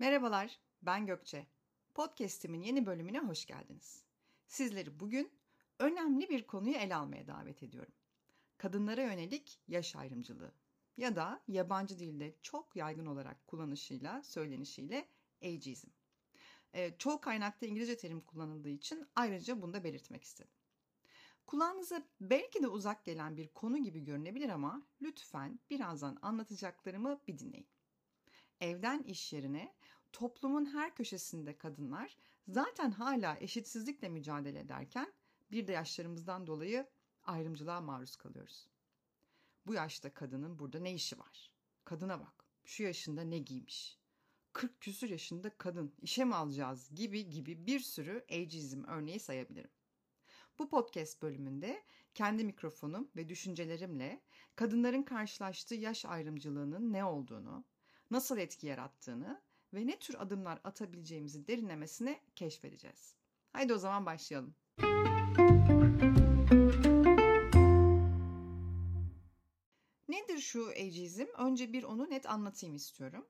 Merhabalar, ben Gökçe. Podcast'imin yeni bölümüne hoş geldiniz. Sizleri bugün önemli bir konuyu ele almaya davet ediyorum. Kadınlara yönelik yaş ayrımcılığı ya da yabancı dilde çok yaygın olarak söylenişiyle ageism. Çoğu kaynakta İngilizce terim kullanıldığı için ayrıca bunu da belirtmek istedim. Kulağınıza belki de uzak gelen bir konu gibi görünebilir ama lütfen birazdan anlatacaklarımı bir dinleyin. Evden iş yerine toplumun her köşesinde kadınlar zaten hala eşitsizlikle mücadele ederken bir de yaşlarımızdan dolayı ayrımcılığa maruz kalıyoruz. Bu yaşta kadının burada ne işi var? Kadına bak, şu yaşında ne giymiş? 40 küsur yaşında kadın, işe mi alacağız gibi bir sürü ageism örneği sayabilirim. Bu podcast bölümünde kendi mikrofonum ve düşüncelerimle kadınların karşılaştığı yaş ayrımcılığının ne olduğunu, nasıl etki yarattığını ve ne tür adımlar atabileceğimizi derinlemesine keşfedeceğiz. Haydi o zaman başlayalım. Nedir şu ageism? Önce bir onu net anlatayım istiyorum.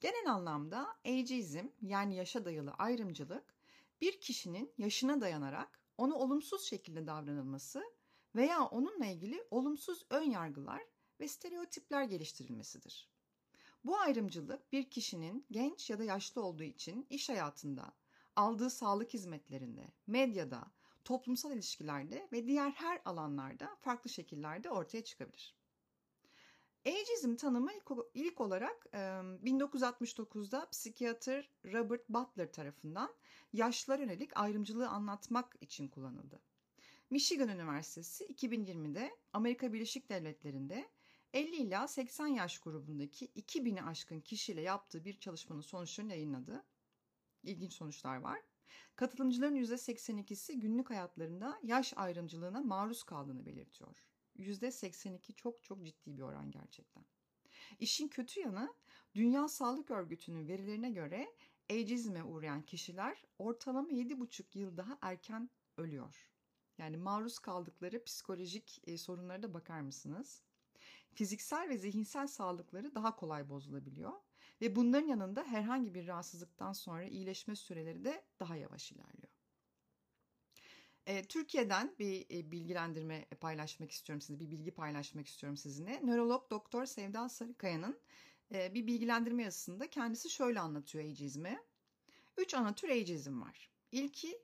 Genel anlamda ageism yani yaşa dayalı ayrımcılık bir kişinin yaşına dayanarak ona olumsuz şekilde davranılması veya onunla ilgili olumsuz ön yargılar ve stereotipler geliştirilmesidir. Bu ayrımcılık bir kişinin genç ya da yaşlı olduğu için iş hayatında, aldığı sağlık hizmetlerinde, medyada, toplumsal ilişkilerde ve diğer her alanlarda farklı şekillerde ortaya çıkabilir. Ageism tanımı ilk olarak 1969'da psikiyatr Robert Butler tarafından yaşlara yönelik ayrımcılığı anlatmak için kullanıldı. Michigan Üniversitesi 2020'de Amerika Birleşik Devletleri'nde 50 ila 80 yaş grubundaki 2000'i aşkın kişiyle yaptığı bir çalışmanın sonuçlarını yayınladı. İlginç sonuçlar var. Katılımcıların %82'si günlük hayatlarında yaş ayrımcılığına maruz kaldığını belirtiyor. %82 çok ciddi bir oran gerçekten. İşin kötü yanı, Dünya Sağlık Örgütü'nün verilerine göre ageizme uğrayan kişiler ortalama 7,5 yıl daha erken ölüyor. Yani maruz kaldıkları psikolojik sorunlara da bakar mısınız? Fiziksel ve zihinsel sağlıkları daha kolay bozulabiliyor ve bunların yanında herhangi bir rahatsızlıktan sonra iyileşme süreleri de daha yavaş ilerliyor. Türkiye'den bir bilgilendirme paylaşmak istiyorum size, bir bilgi paylaşmak istiyorum sizinle. Nörolog Doktor Sevda Sarıkaya'nın bir bilgilendirme yazısında kendisi şöyle anlatıyor ageizmi. 3 ana tür ageizm var. İlki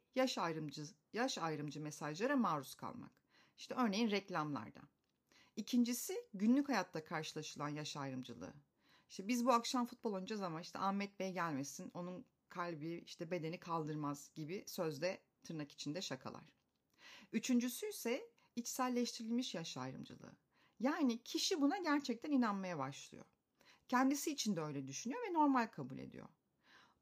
yaş ayrımcı mesajlara maruz kalmak. İşte örneğin reklamlarda. İkincisi günlük hayatta karşılaşılan yaş ayrımcılığı. İşte biz bu akşam futbol oynayacağız ama işte Ahmet Bey gelmesin, onun kalbi işte bedeni kaldırmaz gibi sözde tırnak içinde şakalar. Üçüncüsü ise içselleştirilmiş yaş ayrımcılığı. Yani kişi buna gerçekten inanmaya başlıyor. Kendisi için de öyle düşünüyor ve normal kabul ediyor.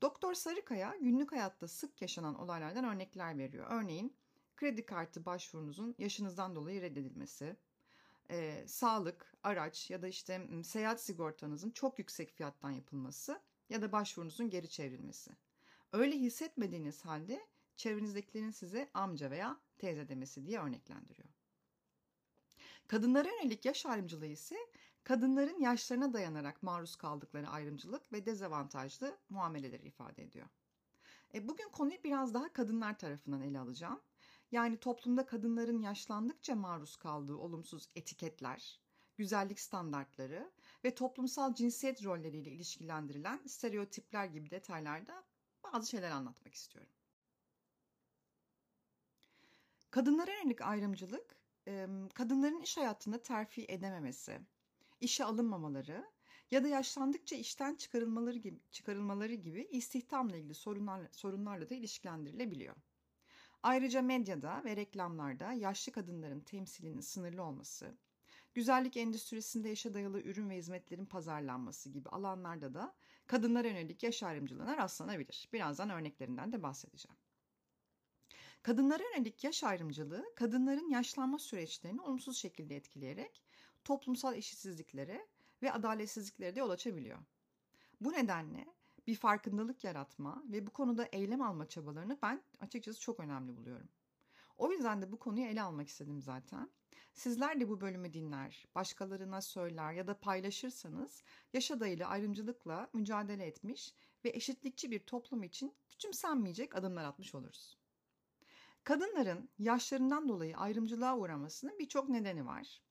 Doktor Sarıkaya günlük hayatta sık yaşanan olaylardan örnekler veriyor. Örneğin kredi kartı başvurunuzun yaşınızdan dolayı reddedilmesi, sağlık, araç ya da işte seyahat sigortanızın çok yüksek fiyattan yapılması ya da başvurunuzun geri çevrilmesi. Öyle hissetmediğiniz halde çevrenizdekilerin size amca veya teyze demesi diye örneklendiriyor. Kadınlara yönelik yaş ayrımcılığı ise kadınların yaşlarına dayanarak maruz kaldıkları ayrımcılık ve dezavantajlı muameleleri ifade ediyor. Bugün konuyu biraz daha kadınlar tarafından ele alacağım. Yani toplumda kadınların yaşlandıkça maruz kaldığı olumsuz etiketler, güzellik standartları ve toplumsal cinsiyet rolleriyle ilişkilendirilen stereotipler gibi detaylarda bazı şeyler anlatmak istiyorum. Kadınlara yönelik ayrımcılık, kadınların iş hayatında terfi edememesi, işe alınmamaları ya da yaşlandıkça işten çıkarılmaları gibi istihdamla ilgili sorunlarla da ilişkilendirilebiliyor. Ayrıca medyada ve reklamlarda yaşlı kadınların temsilinin sınırlı olması, güzellik endüstrisinde yaşa dayalı ürün ve hizmetlerin pazarlanması gibi alanlarda da kadınlara yönelik yaş ayrımcılığına rastlanabilir. Birazdan örneklerinden de bahsedeceğim. Kadınlara yönelik yaş ayrımcılığı, kadınların yaşlanma süreçlerini olumsuz şekilde etkileyerek toplumsal eşitsizliklere ve adaletsizliklere de yol açabiliyor. Bu nedenle bir farkındalık yaratma ve bu konuda eylem alma çabalarını ben açıkçası çok önemli buluyorum. O yüzden de bu konuyu ele almak istedim zaten. Sizler de bu bölümü dinler, başkalarına söyler ya da paylaşırsanız yaş adayıyla ayrımcılıkla mücadele etmiş ve eşitlikçi bir toplum için küçümsenmeyecek adımlar atmış oluruz. Kadınların yaşlarından dolayı ayrımcılığa uğramasının birçok nedeni var.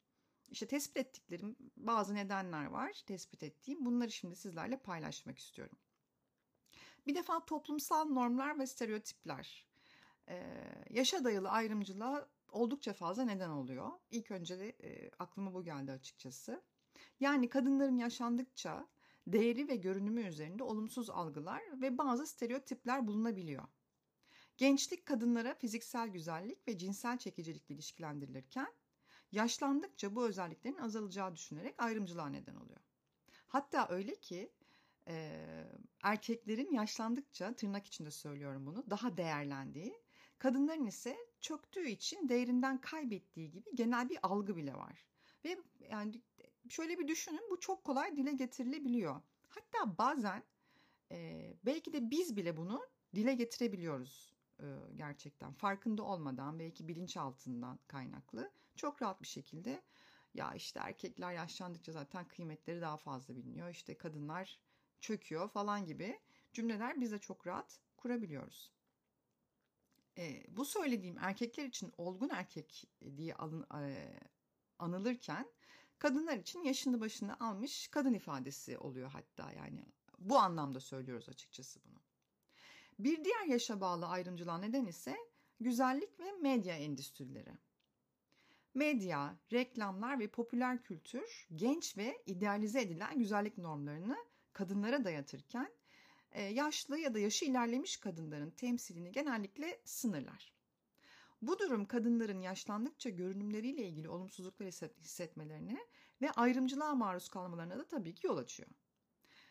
İşte tespit ettiklerim bazı nedenler var, tespit ettiğim. Bunları şimdi sizlerle paylaşmak istiyorum. Bir defa toplumsal normlar ve stereotipler. Yaşa dayalı ayrımcılığa oldukça fazla neden oluyor. İlk önce de aklıma bu geldi açıkçası. Yani kadınların yaşandıkça değeri ve görünümü üzerinde olumsuz algılar ve bazı stereotipler bulunabiliyor. Gençlik kadınlara fiziksel güzellik ve cinsel çekicilikle ilişkilendirilirken yaşlandıkça bu özelliklerin azalacağı düşünerek ayrımcılığa neden oluyor. Hatta öyle ki erkeklerin yaşlandıkça, tırnak içinde söylüyorum bunu, daha değerlendiği, kadınların ise çöktüğü için değerinden kaybettiği gibi genel bir algı bile var. Ve yani şöyle bir düşünün, bu çok kolay dile getirilebiliyor. Hatta bazen belki de biz bile bunu dile getirebiliyoruz gerçekten. Farkında olmadan, belki bilinçaltından kaynaklı çok rahat bir şekilde ya işte erkekler yaşlandıkça zaten kıymetleri daha fazla biliniyor. İşte kadınlar çöküyor falan gibi cümleler biz de çok rahat kurabiliyoruz. Bu söylediğim erkekler için olgun erkek diye anılırken kadınlar için yaşını başını almış kadın ifadesi oluyor hatta, yani bu anlamda söylüyoruz açıkçası bunu. Bir diğer yaşa bağlı ayrımcılığa neden ise güzellik ve medya endüstrileri. Medya, reklamlar ve popüler kültür genç ve idealize edilen güzellik normlarını kadınlara dayatırken yaşlı ya da yaşı ilerlemiş kadınların temsilini genellikle sınırlar. Bu durum kadınların yaşlandıkça görünümleriyle ilgili olumsuzluklar hissetmelerine ve ayrımcılığa maruz kalmalarına da tabii ki yol açıyor.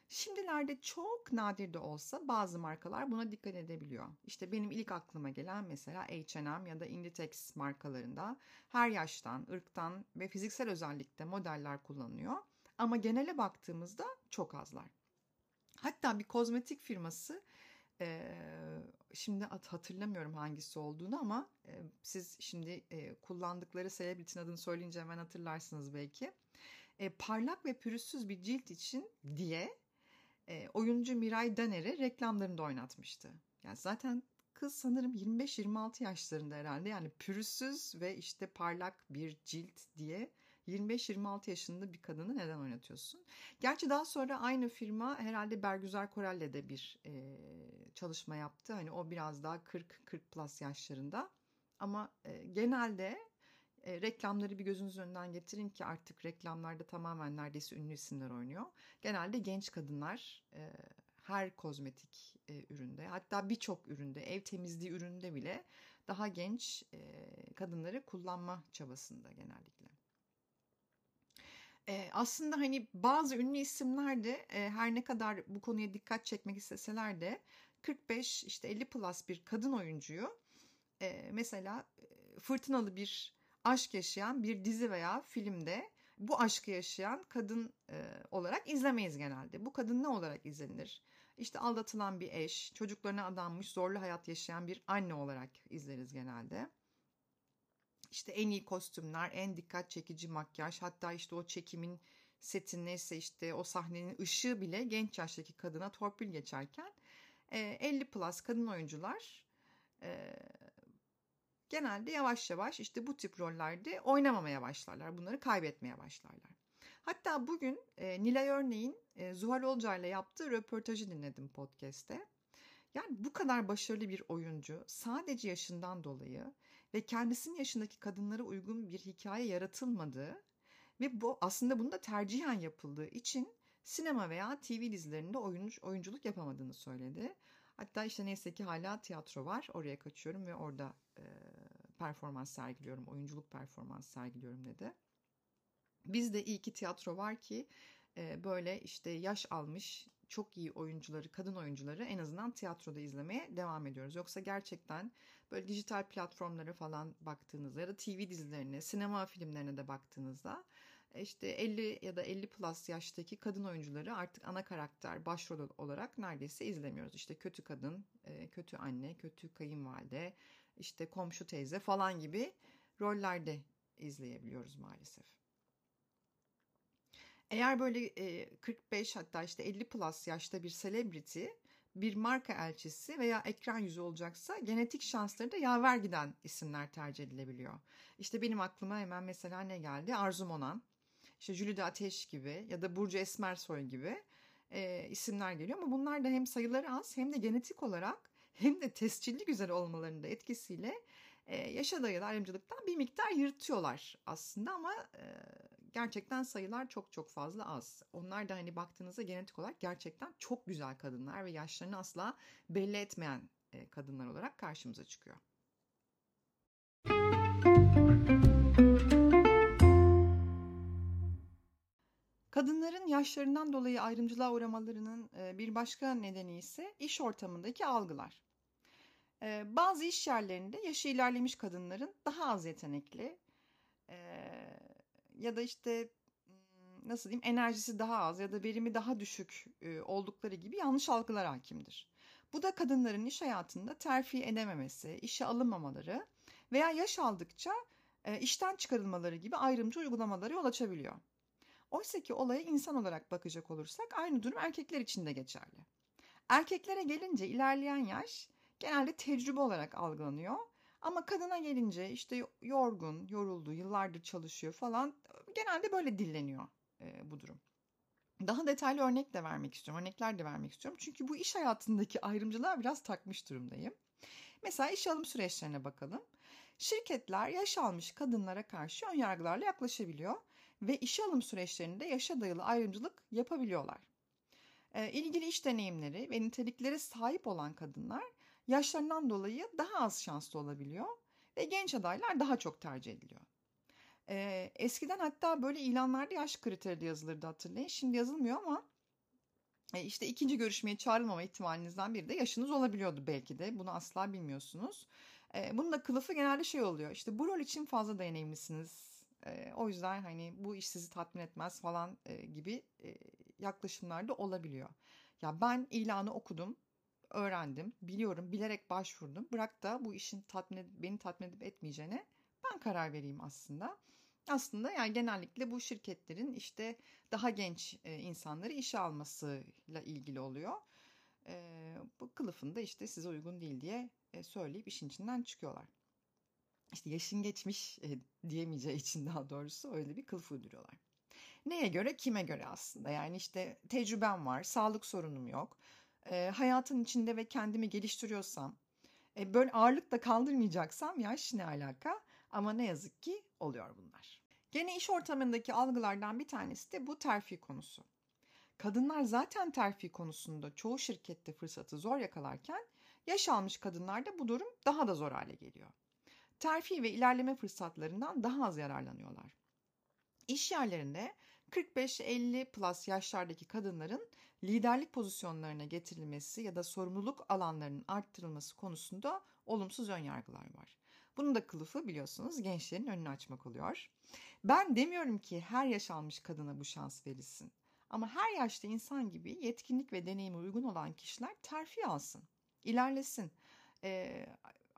Şimdilerde çok nadir de olsa bazı markalar buna dikkat edebiliyor. İşte benim ilk aklıma gelen mesela H&M ya da Inditex markalarında her yaştan, ırktan ve fiziksel özellikte modeller kullanılıyor. Ama genele baktığımızda çok azlar. Hatta bir kozmetik firması, şimdi hatırlamıyorum hangisi olduğunu ama siz şimdi kullandıkları celebrity'nin adını söyleyince hemen hatırlarsınız belki. Parlak ve pürüzsüz bir cilt için diye oyuncu Miray Daner'i reklamlarında oynatmıştı. Yani zaten kız sanırım 25-26 yaşlarında herhalde, yani pürüzsüz ve işte parlak bir cilt diye 25-26 yaşında bir kadını neden oynatıyorsun? Gerçi daha sonra aynı firma herhalde Bergüzar Korel'le de bir çalışma yaptı. Hani o biraz daha 40-40 plus yaşlarında. Ama genelde reklamları bir gözünüzün önünden getirin ki artık reklamlarda tamamen neredeyse ünlü isimler oynuyor. Genelde genç kadınlar her kozmetik üründe, hatta birçok üründe, ev temizliği üründe bile daha genç kadınları kullanma çabasında genellikle. Aslında hani bazı ünlü isimler de her ne kadar bu konuya dikkat çekmek isteseler de 45 işte 50 plus bir kadın oyuncuyu mesela fırtınalı bir aşk yaşayan bir dizi veya filmde bu aşkı yaşayan kadın olarak izlemeyiz genelde. Bu kadın ne olarak izlenir? İşte aldatılan bir eş, çocuklarına adanmış zorlu hayat yaşayan bir anne olarak izleriz genelde. İşte en iyi kostümler, en dikkat çekici makyaj, hatta işte o çekimin seti neyse işte o sahnenin ışığı bile genç yaştaki kadına torpil geçerken 50 plus kadın oyuncular genelde yavaş yavaş işte bu tip rollerde oynamamaya başlarlar. Bunları kaybetmeye başlarlar. Hatta bugün Nilay örneğin Zuhal Olcay'la yaptığı röportajı dinledim podcast'te. Yani bu kadar başarılı bir oyuncu sadece yaşından dolayı ve kendisinin yaşındaki kadınlara uygun bir hikaye yaratılmadığı ve bu aslında bunu da tercihen yapıldığı için sinema veya TV dizilerinde oyunculuk yapamadığını söyledi. Hatta işte neyse ki hala tiyatro var. Oraya kaçıyorum ve orada oyunculuk performansı sergiliyorum dedi. Bizde iyi ki tiyatro var ki böyle işte yaş almış çok iyi oyuncuları, kadın oyuncuları en azından tiyatroda izlemeye devam ediyoruz. Yoksa gerçekten böyle dijital platformlara falan baktığınızda ya da TV dizilerine, sinema filmlerine de baktığınızda işte 50 ya da 50 plus yaştaki kadın oyuncuları artık ana karakter, başrol olarak neredeyse izlemiyoruz. İşte kötü kadın, kötü anne, kötü kayınvalide, işte komşu teyze falan gibi rollerde izleyebiliyoruz maalesef. Eğer böyle 45 hatta işte 50 plus yaşta bir celebrity, bir marka elçisi veya ekran yüzü olacaksa genetik şansları da yaver giden isimler tercih edilebiliyor. İşte benim aklıma hemen mesela ne geldi? Arzum Onan, işte Jülide Ateş gibi ya da Burcu Esmersoy gibi isimler geliyor. Ama bunlar da hem sayıları az hem de genetik olarak hem de tescilli güzel olmalarının da etkisiyle yaşa dayalı ayrımcılıktan bir miktar yırtıyorlar aslında ama gerçekten sayılar çok çok fazla az. Onlar da hani baktığınızda genetik olarak gerçekten çok güzel kadınlar ve yaşlarını asla belli etmeyen kadınlar olarak karşımıza çıkıyor. Kadınların yaşlarından dolayı ayrımcılığa uğramalarının bir başka nedeni ise iş ortamındaki algılar. Bazı iş yerlerinde yaşı ilerlemiş kadınların daha az yetenekli ya da işte nasıl diyeyim enerjisi daha az ya da verimi daha düşük oldukları gibi yanlış algılar hakimdir. Bu da kadınların iş hayatında terfi edememesi, işe alınmamaları veya yaş aldıkça işten çıkarılmaları gibi ayrımcı uygulamaları yol açabiliyor. Oysa ki olaya insan olarak bakacak olursak aynı durum erkekler için de geçerli. Erkeklere gelince ilerleyen yaş genelde tecrübe olarak algılanıyor. Ama kadına gelince işte yorgun, yoruldu, yıllardır çalışıyor falan genelde böyle dilleniyor bu durum. Daha detaylı örnekler de vermek istiyorum. Çünkü bu iş hayatındaki ayrımcılığa biraz takmış durumdayım. Mesela iş alım süreçlerine bakalım. Şirketler yaş almış kadınlara karşı önyargılarla yaklaşabiliyor ve işe alım süreçlerinde yaşa dayalı ayrımcılık yapabiliyorlar. İlgili iş deneyimleri ve niteliklere sahip olan kadınlar yaşlarından dolayı daha az şanslı olabiliyor ve genç adaylar daha çok tercih ediliyor. Eskiden hatta böyle ilanlarda yaş kriteri yazılırdı hatırlayın. Şimdi yazılmıyor ama işte ikinci görüşmeye çağrılmama ihtimalinizden biri de yaşınız olabiliyordu belki de. Bunu asla bilmiyorsunuz. Bunun da kılıfı genelde şey oluyor. İşte bu rol için fazla deneyimlisiniz. O yüzden hani bu iş sizi tatmin etmez falan gibi yaklaşımlar da olabiliyor. Ya ben ilanı okudum, öğrendim, biliyorum, bilerek başvurdum. Bırak da bu işin beni tatmin edip etmeyeceğine ben karar vereyim aslında. Aslında yani genellikle bu şirketlerin işte daha genç insanları işe almasıyla ilgili oluyor. Bu kılıfında işte size uygun değil diye söyleyip işin içinden çıkıyorlar. İşte yaşın geçmiş diyemeyeceği için daha doğrusu öyle bir kılıf uyduruyorlar. Neye göre, kime göre aslında? Yani işte tecrübem var, sağlık sorunum yok, hayatın içinde ve kendimi geliştiriyorsam, böyle ağırlık da kaldırmayacaksam yaş ne alaka? Ama ne yazık ki oluyor bunlar. Gene iş ortamındaki algılardan bir tanesi de bu terfi konusu. Kadınlar zaten terfi konusunda çoğu şirkette fırsatı zor yakalarken, yaş almış kadınlarda bu durum daha da zor hale geliyor. Terfi ve ilerleme fırsatlarından daha az yararlanıyorlar. İş yerlerinde 45-50 plus yaşlardaki kadınların liderlik pozisyonlarına getirilmesi ya da sorumluluk alanlarının arttırılması konusunda olumsuz önyargılar var. Bunun da kılıfı biliyorsunuz gençlerin önünü açmak oluyor. Ben demiyorum ki her yaş almış kadına bu şans verilsin. Ama her yaşta insan gibi yetkinlik ve deneyime uygun olan kişiler terfi alsın, ilerlesin.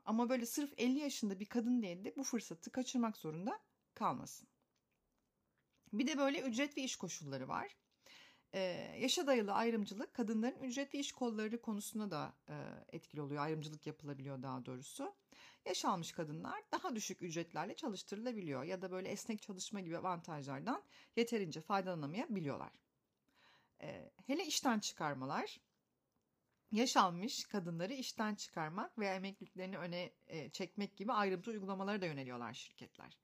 Ama böyle sırf 50 yaşında bir kadın değil de bu fırsatı kaçırmak zorunda kalmasın. Bir de böyle ücret ve iş koşulları var. Yaşa dayalı ayrımcılık kadınların ücret ve iş kolları konusunda da etkili oluyor. Ayrımcılık yapılabiliyor daha doğrusu. Yaş almış kadınlar daha düşük ücretlerle çalıştırılabiliyor. Ya da böyle esnek çalışma gibi avantajlardan yeterince faydalanamayabiliyorlar. Hele işten çıkarmalar. Yaş almış kadınları işten çıkarmak veya emekliliklerini öne çekmek gibi ayrımcı uygulamalara da yöneliyorlar şirketler.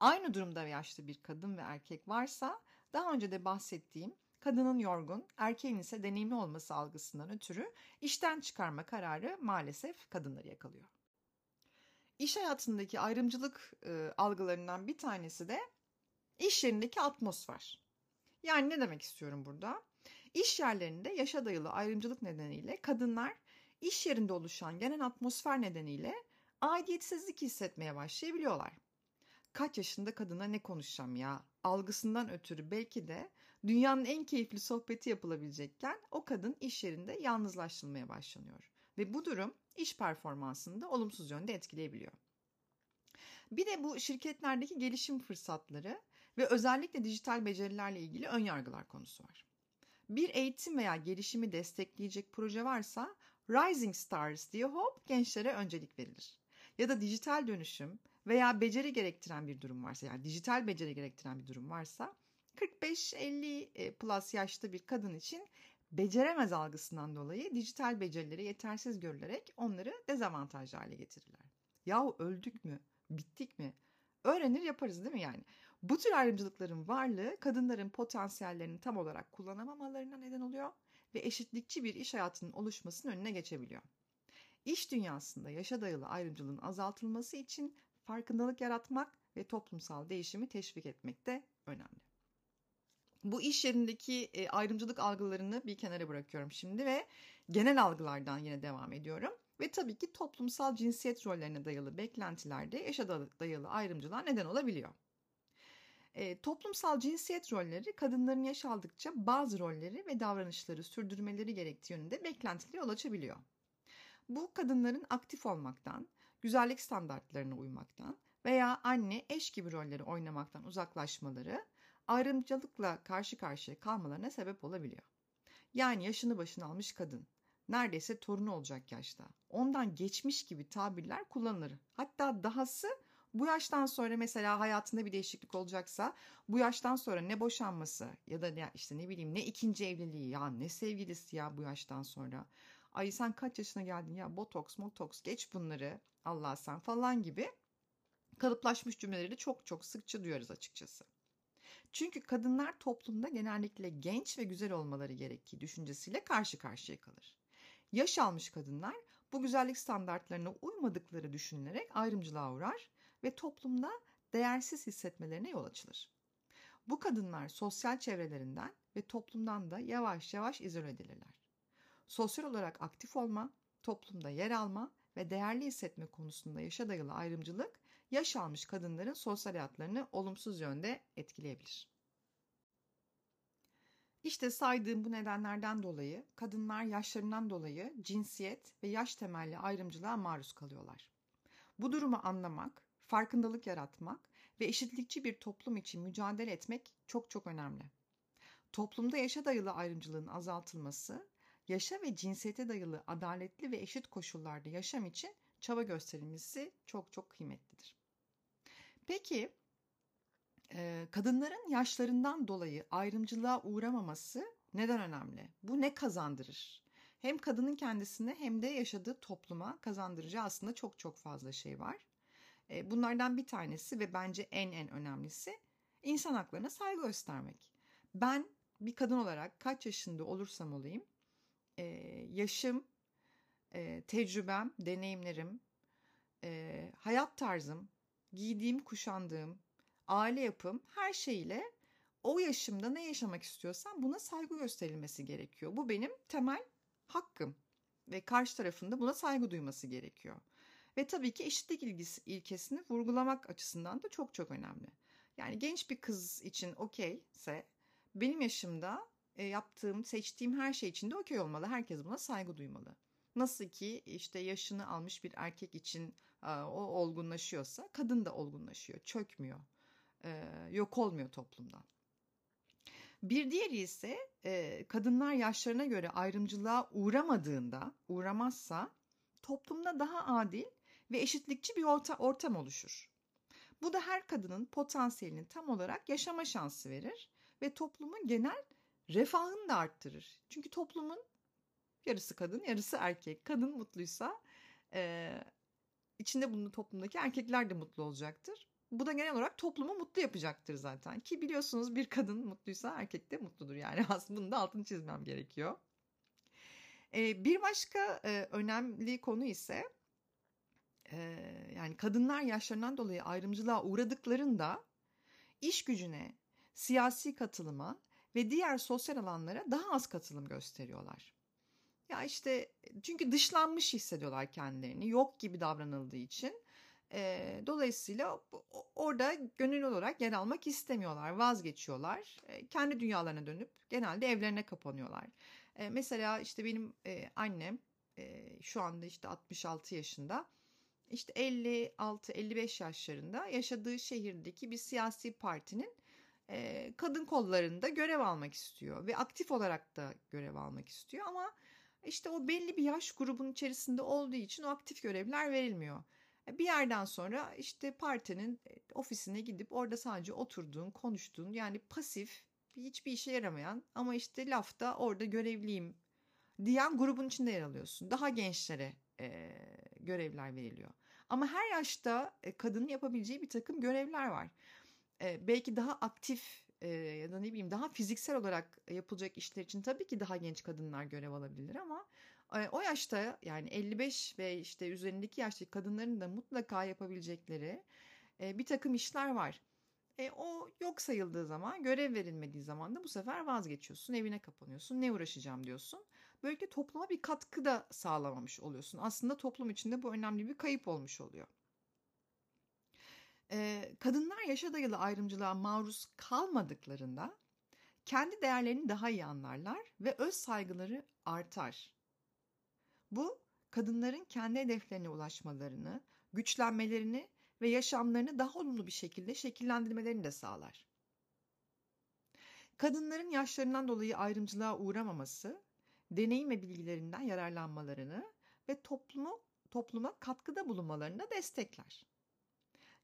Aynı durumda yaşlı bir kadın ve erkek varsa daha önce de bahsettiğim kadının yorgun, erkeğin ise deneyimli olması algısından ötürü işten çıkarma kararı maalesef kadınları yakalıyor. İş hayatındaki ayrımcılık algılarından bir tanesi de iş yerindeki atmosfer. Yani ne demek istiyorum burada? İş yerlerinde yaşa dayalı ayrımcılık nedeniyle kadınlar iş yerinde oluşan genel atmosfer nedeniyle aidiyetsizlik hissetmeye başlayabiliyorlar. Kaç yaşında kadına ne konuşacağım ya algısından ötürü belki de dünyanın en keyifli sohbeti yapılabilecekken o kadın iş yerinde yalnızlaştırılmaya başlanıyor. Ve bu durum iş performansını da olumsuz yönde etkileyebiliyor. Bir de bu şirketlerdeki gelişim fırsatları ve özellikle dijital becerilerle ilgili ön yargılar konusu var. Bir eğitim veya gelişimi destekleyecek proje varsa Rising Stars diye hop gençlere öncelik verilir. Ya da dijital dönüşüm veya beceri gerektiren bir durum varsa, yani dijital beceri gerektiren bir durum varsa 45-50 plus yaşta bir kadın için beceremez algısından dolayı dijital becerileri yetersiz görülerek onları dezavantajlı hale getirirler. Yahu öldük mü? Bittik mi? Öğrenir yaparız değil mi yani? Bu tür ayrımcılıkların varlığı kadınların potansiyellerini tam olarak kullanamamalarına neden oluyor ve eşitlikçi bir iş hayatının oluşmasının önüne geçebiliyor. İş dünyasında yaşa dayalı ayrımcılığın azaltılması için farkındalık yaratmak ve toplumsal değişimi teşvik etmek de önemli. Bu iş yerindeki ayrımcılık algılarını bir kenara bırakıyorum şimdi ve genel algılardan yine devam ediyorum. Ve tabii ki toplumsal cinsiyet rollerine dayalı beklentilerde yaşa dayalı ayrımcılığa neden olabiliyor. Toplumsal cinsiyet rolleri kadınların yaş aldıkça bazı rolleri ve davranışları sürdürmeleri gerektiği yönünde beklentileri yol açabiliyor. Bu kadınların aktif olmaktan, güzellik standartlarına uymaktan veya anne, eş gibi rolleri oynamaktan uzaklaşmaları ayrımcılıkla karşı karşıya kalmalarına sebep olabiliyor. Yani yaşını başına almış kadın, neredeyse torunu olacak yaşta, ondan geçmiş gibi tabirler kullanılır. Hatta dahası bu yaştan sonra mesela hayatında bir değişiklik olacaksa bu yaştan sonra ne boşanması ya da ne ikinci evliliği ya ne sevgilisi ya bu yaştan sonra. Ay sen kaç yaşına geldin ya botoks motoks geç bunları Allah sen falan gibi kalıplaşmış cümleleri çok sıkça duyarız açıkçası. Çünkü kadınlar toplumda genellikle genç ve güzel olmaları gerektiği düşüncesiyle karşı karşıya kalır. Yaş almış kadınlar bu güzellik standartlarına uymadıkları düşünülerek ayrımcılığa uğrar ve toplumda değersiz hissetmelerine yol açılır. Bu kadınlar sosyal çevrelerinden ve toplumdan da yavaş izole edilirler. Sosyal olarak aktif olma, toplumda yer alma ve değerli hissetme konusunda yaşa dayalı ayrımcılık, yaş almış kadınların sosyal hayatlarını olumsuz yönde etkileyebilir. İşte saydığım bu nedenlerden dolayı kadınlar yaşlarından dolayı cinsiyet ve yaş temelli ayrımcılığa maruz kalıyorlar. Bu durumu anlamak, farkındalık yaratmak ve eşitlikçi bir toplum için mücadele etmek çok önemli. Toplumda yaşa dayalı ayrımcılığın azaltılması, yaşa ve cinsiyete dayalı adaletli ve eşit koşullarda yaşam için çaba gösterilmesi çok kıymetlidir. Peki, kadınların yaşlarından dolayı ayrımcılığa uğramaması neden önemli? Bu ne kazandırır? Hem kadının kendisine hem de yaşadığı topluma kazandıracağı aslında çok fazla şey var. Bunlardan bir tanesi ve bence en önemlisi insan haklarına saygı göstermek. Ben bir kadın olarak kaç yaşında olursam olayım, yaşım, tecrübem, deneyimlerim, hayat tarzım, giydiğim, kuşandığım, aile yapım her şeyle o yaşımda ne yaşamak istiyorsam buna saygı gösterilmesi gerekiyor. Bu benim temel hakkım ve karşı tarafın da buna saygı duyması gerekiyor. Ve tabii ki eşitlik ilkesini vurgulamak açısından da çok önemli. Yani genç bir kız için okeyse benim yaşımda yaptığım, seçtiğim her şey için de okey olmalı. Herkes buna saygı duymalı. Nasıl ki yaşını almış bir erkek için o olgunlaşıyorsa kadın da olgunlaşıyor, çökmüyor. Yok olmuyor toplumdan. Bir diğeri ise kadınlar yaşlarına göre ayrımcılığa uğramazsa toplumda daha adil ve eşitlikçi bir ortam oluşur. Bu da her kadının potansiyelini tam olarak yaşama şansı verir ve toplumun genel refahını da arttırır. Çünkü toplumun yarısı kadın, yarısı erkek. Kadın mutluysa içinde bulunduğu toplumdaki erkekler de mutlu olacaktır. Bu da genel olarak toplumu mutlu yapacaktır zaten. Ki biliyorsunuz bir kadın mutluysa erkek de mutludur. Yani aslında bunun da altını çizmem gerekiyor. Bir başka önemli konu ise yani kadınlar yaşlarından dolayı ayrımcılığa uğradıklarında iş gücüne, siyasi katılıma ve diğer sosyal alanlara daha az katılım gösteriyorlar. Ya çünkü dışlanmış hissediyorlar kendilerini. Yok gibi davranıldığı için. Dolayısıyla orada gönüllü olarak yer almak istemiyorlar, vazgeçiyorlar. Kendi dünyalarına dönüp genelde evlerine kapanıyorlar. Mesela benim annem şu anda 66 yaşında. işte 56-55 yaşlarında yaşadığı şehirdeki bir siyasi partinin kadın kollarında görev almak istiyor ve aktif olarak da görev almak istiyor ama işte o belli bir yaş grubunun içerisinde olduğu için o aktif görevler verilmiyor. Bir yerden sonra işte partinin ofisine gidip orada sadece oturduğun, konuştuğun, yani pasif, hiçbir işe yaramayan ama işte lafta orada görevliyim diyen grubun içinde yer alıyorsun. Daha gençlere görevler veriliyor. Ama her yaşta kadının yapabileceği bir takım görevler var. Belki daha aktif ya da ne bileyim daha fiziksel olarak yapılacak işler için tabii ki daha genç kadınlar görev alabilir ama o yaşta, yani 55 ve işte üzerindeki yaştaki kadınların da mutlaka yapabilecekleri bir takım işler var. O yok sayıldığı zaman, görev verilmediği zaman da bu sefer vazgeçiyorsun, evine kapanıyorsun, ne uğraşacağım diyorsun. Böylelikle topluma bir katkı da sağlamamış oluyorsun. Aslında toplum içinde bu önemli bir kayıp olmuş oluyor. Kadınlar yaşa dayalı ayrımcılığa maruz kalmadıklarında kendi değerlerini daha iyi anlarlar ve öz saygıları artar. Bu, kadınların kendi hedeflerine ulaşmalarını, güçlenmelerini ve yaşamlarını daha olumlu bir şekilde şekillendirmelerini de sağlar. Kadınların yaşlarından dolayı ayrımcılığa uğramaması, deneyim ve bilgilerinden yararlanmalarını ve topluma katkıda bulunmalarını da destekler.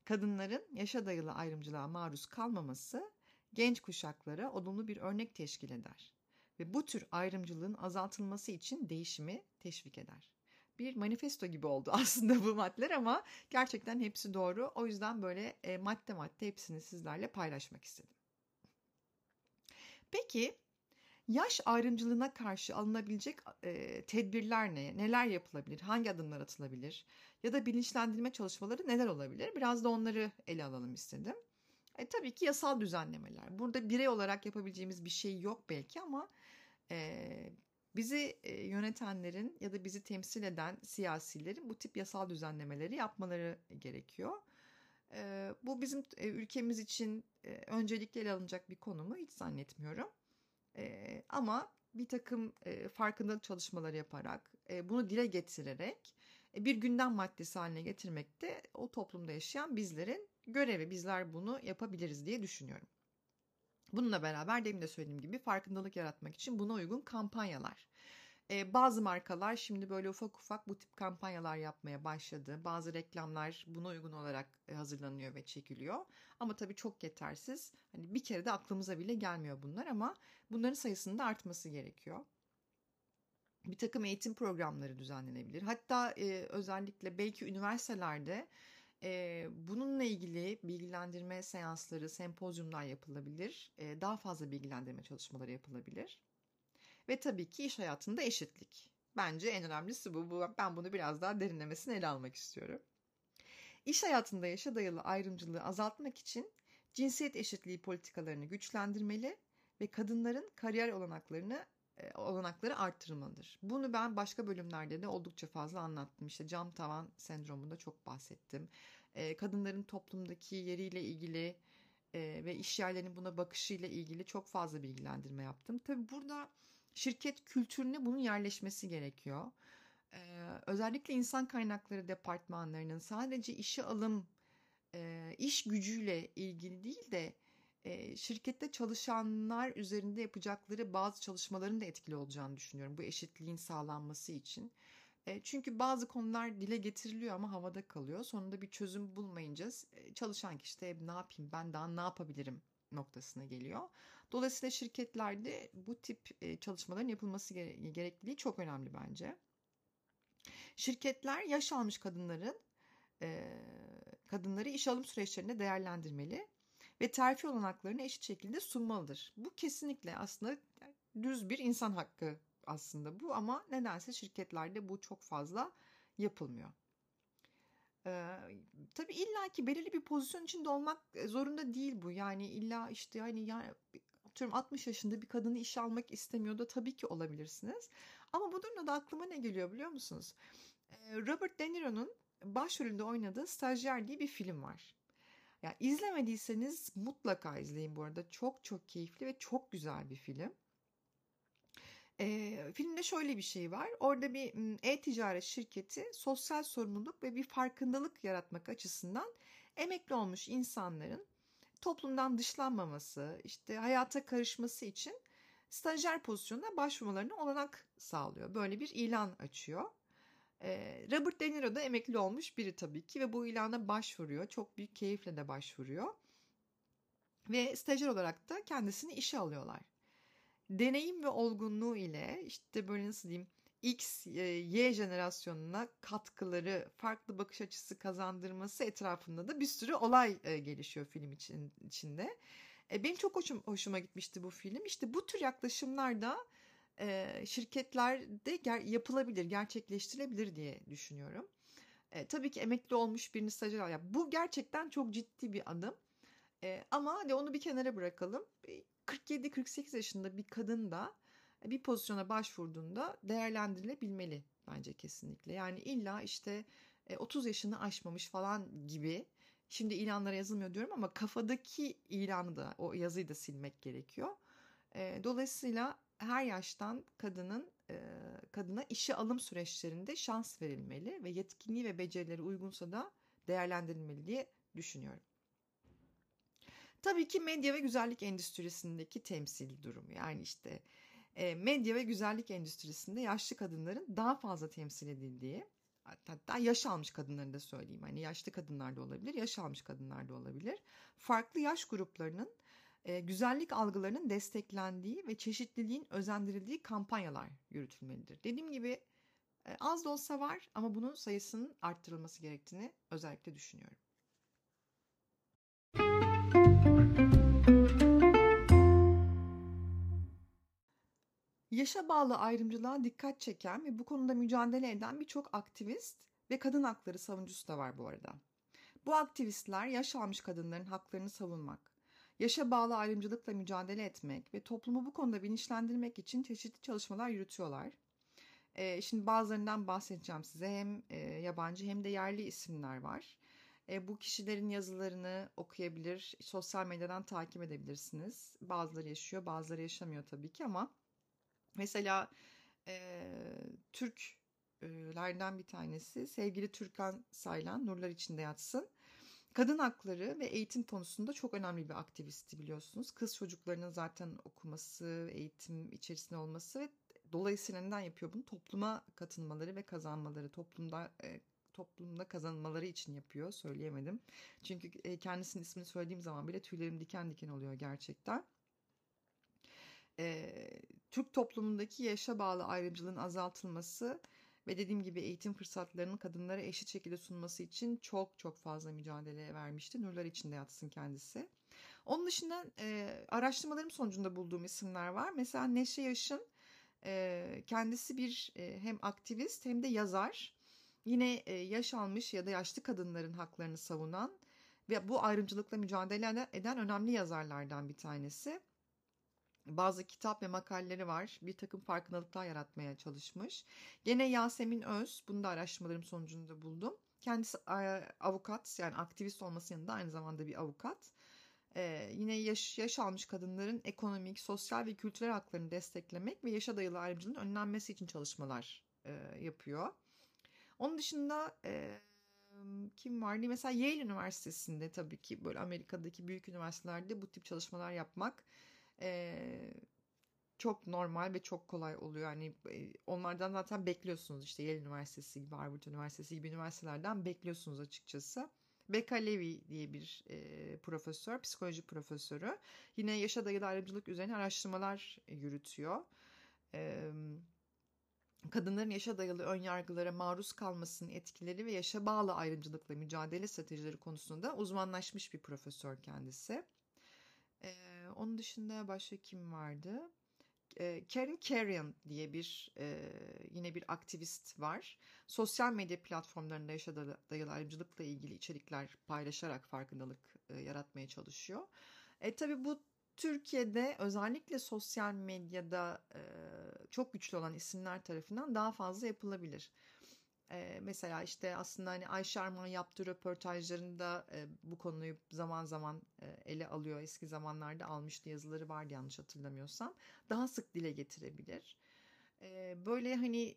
Kadınların yaşa dayalı ayrımcılığa maruz kalmaması genç kuşaklara olumlu bir örnek teşkil eder ve bu tür ayrımcılığın azaltılması için değişimi teşvik eder. Bir manifesto gibi oldu aslında bu maddeler ama gerçekten hepsi doğru. O yüzden böyle madde madde hepsini sizlerle paylaşmak istedim. Peki yaş ayrımcılığına karşı alınabilecek tedbirler ne? Neler yapılabilir? Hangi adımlar atılabilir? Ya da bilinçlendirme çalışmaları neler olabilir? Biraz da onları ele alalım istedim. Tabii ki yasal düzenlemeler. Burada birey olarak yapabileceğimiz bir şey yok belki ama bizi yönetenlerin ya da bizi temsil eden siyasilerin bu tip yasal düzenlemeleri yapmaları gerekiyor. Bu bizim ülkemiz için öncelikle ele alınacak bir konu mu? Hiç zannetmiyorum. Ama bir takım farkındalık çalışmaları yaparak, bunu dile getirerek bir gündem maddesi haline getirmek de o toplumda yaşayan bizlerin görevi. Bizler bunu yapabiliriz diye düşünüyorum. Bununla beraber demin de söylediğim gibi farkındalık yaratmak için buna uygun kampanyalar. Bazı markalar şimdi böyle ufak ufak bu tip kampanyalar yapmaya başladı. Bazı reklamlar buna uygun olarak hazırlanıyor ve çekiliyor. Ama tabii çok yetersiz. Hani bir kere de aklımıza bile gelmiyor bunlar ama bunların sayısının da artması gerekiyor. Bir takım eğitim programları düzenlenebilir. Hatta özellikle belki üniversitelerde bununla ilgili bilgilendirme seansları, sempozyumlar yapılabilir. Daha fazla bilgilendirme çalışmaları yapılabilir. Ve tabii ki iş hayatında eşitlik. Bence en önemlisi bu. Ben bunu biraz daha derinlemesine ele almak istiyorum. İş hayatında yaşa dayalı ayrımcılığı azaltmak için cinsiyet eşitliği politikalarını güçlendirmeli ve kadınların kariyer olanakları artırılmalıdır. Bunu ben başka bölümlerde de oldukça fazla anlattım. İşte cam tavan sendromunda çok bahsettim. Kadınların toplumdaki yeriyle ilgili ve iş yerlerinin buna bakışıyla ilgili çok fazla bilgilendirme yaptım. Tabii burada şirket kültürüne bunun yerleşmesi gerekiyor. Özellikle insan kaynakları departmanlarının sadece işe alım, iş gücüyle ilgili değil de şirkette çalışanlar üzerinde yapacakları bazı çalışmaların da etkili olacağını düşünüyorum. Bu eşitliğin sağlanması için. Çünkü bazı konular dile getiriliyor ama havada kalıyor. Sonunda bir çözüm bulmayınca çalışan kişi de ne yapayım, ben daha ne yapabilirim noktasına geliyor. Dolayısıyla şirketlerde bu tip çalışmaların yapılması gerekliliği çok önemli bence. Şirketler yaş almış kadınları iş alım süreçlerinde değerlendirmeli ve terfi olanaklarını eşit şekilde sunmalıdır. Bu kesinlikle aslında düz bir insan hakkı aslında bu ama nedense şirketlerde bu çok fazla yapılmıyor. Tabii illaki belirli bir pozisyon içinde olmak zorunda değil bu. Yani illa işte yani atıyorum 60 yaşında bir kadını işe almak istemiyor da tabii ki olabilirsiniz. Ama bu durumda da aklıma ne geliyor biliyor musunuz? Robert De Niro'nun başrolünde oynadığı Stajyer diye bir film var. Ya izlemediyseniz mutlaka izleyin bu arada. Çok çok keyifli ve çok güzel bir film. Filmde şöyle bir şey var. Orada bir e-ticaret şirketi sosyal sorumluluk ve bir farkındalık yaratmak açısından emekli olmuş insanların toplumdan dışlanmaması, işte hayata karışması için stajyer pozisyonuna başvurmalarına olanak sağlıyor. Böyle bir ilan açıyor. Robert De Niro da emekli olmuş biri tabii ki ve bu ilana başvuruyor. Çok büyük keyifle de başvuruyor. Ve stajyer olarak da kendisini işe alıyorlar. Deneyim ve olgunluğu ile işte böyle nasıl diyeyim X, Y jenerasyonuna katkıları, farklı bakış açısı kazandırması etrafında da bir sürü olay gelişiyor film içinde. Benim çok hoşuma gitmişti bu film. İşte bu tür yaklaşımlar da şirketlerde yapılabilir, gerçekleştirilebilir diye düşünüyorum. Tabii ki emekli olmuş birini stajyer. Yani bu gerçekten çok ciddi bir adım. Ama de onu bir kenara bırakalım. 47-48 yaşında bir kadın da bir pozisyona başvurduğunda değerlendirilebilmeli bence kesinlikle. Yani illa işte 30 yaşını aşmamış falan gibi. Şimdi ilanlara yazılmıyor diyorum ama kafadaki ilanı da, o yazıyı da silmek gerekiyor. Dolayısıyla her yaştan kadına işe alım süreçlerinde şans verilmeli ve yetkinliği ve becerileri uygunsa da değerlendirilmeli diye düşünüyorum. Tabii ki medya ve güzellik endüstrisindeki temsil durumu. Yani işte medya ve güzellik endüstrisinde yaşlı kadınların daha fazla temsil edildiği, hatta yaş almış kadınların da söyleyeyim. Hani yaşlı kadınlar da olabilir, yaş almış kadınlar da olabilir. Farklı yaş gruplarının güzellik algılarının desteklendiği ve çeşitliliğin özendirildiği kampanyalar yürütülmelidir. Dediğim gibi az da olsa var ama bunun sayısının arttırılması gerektiğini özellikle düşünüyorum. Yaşa bağlı ayrımcılığa dikkat çeken ve bu konuda mücadele eden birçok aktivist ve kadın hakları savuncusu da var bu arada. Bu aktivistler yaş almış kadınların haklarını savunmak, yaşa bağlı ayrımcılıkla mücadele etmek ve toplumu bu konuda bilinçlendirmek için çeşitli çalışmalar yürütüyorlar. Şimdi bazılarından bahsedeceğim size. Hem yabancı hem de yerli isimler var. Bu kişilerin yazılarını okuyabilir, sosyal medyadan takip edebilirsiniz. Bazıları yaşıyor, bazıları yaşamıyor tabii ki ama mesela Türklerden bir tanesi sevgili Türkan Saylan, nurlar içinde yatsın. Kadın hakları ve eğitim konusunda çok önemli bir aktivisti biliyorsunuz. Kız çocuklarının zaten okuması, eğitim içerisinde olması ve dolayısıyla neden yapıyor bunu? Topluma katılmaları ve kazanmaları, toplumda kazanmaları için yapıyor. Söyleyemedim. Çünkü kendisinin ismini söylediğim zaman bile tüylerim diken diken oluyor gerçekten. Türk toplumundaki yaşa bağlı ayrımcılığın azaltılması ve dediğim gibi eğitim fırsatlarının kadınlara eşit şekilde sunması için çok çok fazla mücadele vermişti. Nurlar içinde yatsın kendisi. Onun dışında araştırmalarım sonucunda bulduğum isimler var. Mesela Neşe Yaşın kendisi bir hem aktivist hem de yazar. Yine yaş almış ya da yaşlı kadınların haklarını savunan ve bu ayrımcılıkla mücadele eden önemli yazarlardan bir tanesi. Bazı kitap ve makaleleri var. Bir takım farkındalıklar yaratmaya çalışmış. Gene Yasemin Öz. Bunu da araştırmalarım sonucunda buldum. Kendisi avukat, yani aktivist olması yanında aynı zamanda bir avukat. Yine yaş almış kadınların ekonomik, sosyal ve kültürel haklarını desteklemek ve yaşa dayalı ayrımcılığın önlenmesi için çalışmalar yapıyor. Onun dışında kim vardı? Mesela Yale Üniversitesi'nde tabii ki böyle Amerika'daki büyük üniversitelerde bu tip çalışmalar yapmak çok normal ve çok kolay oluyor. Yani onlardan zaten bekliyorsunuz, işte Yale Üniversitesi gibi, Harvard Üniversitesi gibi üniversitelerden bekliyorsunuz açıkçası. Becca Levy diye bir profesör, psikoloji profesörü. Yine yaşa dayalı ayrımcılık üzerine araştırmalar yürütüyor. Kadınların yaşa dayalı önyargılara maruz kalmasının etkileri ve yaşa bağlı ayrımcılıkla mücadele stratejileri konusunda uzmanlaşmış bir profesör kendisi. Onun dışında başka kim vardı? Karen Carion diye bir yine bir aktivist var. Sosyal medya platformlarında yaşa dayalı ayrımcılıkla ilgili içerikler paylaşarak farkındalık yaratmaya çalışıyor. Tabii bu Türkiye'de özellikle sosyal medyada çok güçlü olan isimler tarafından daha fazla yapılabilir. Mesela işte aslında hani Ayşe Arman yaptığı röportajlarında bu konuyu zaman zaman ele alıyor. Eski zamanlarda almıştı, yazıları vardı yanlış hatırlamıyorsam. Daha sık dile getirebilir. böyle hani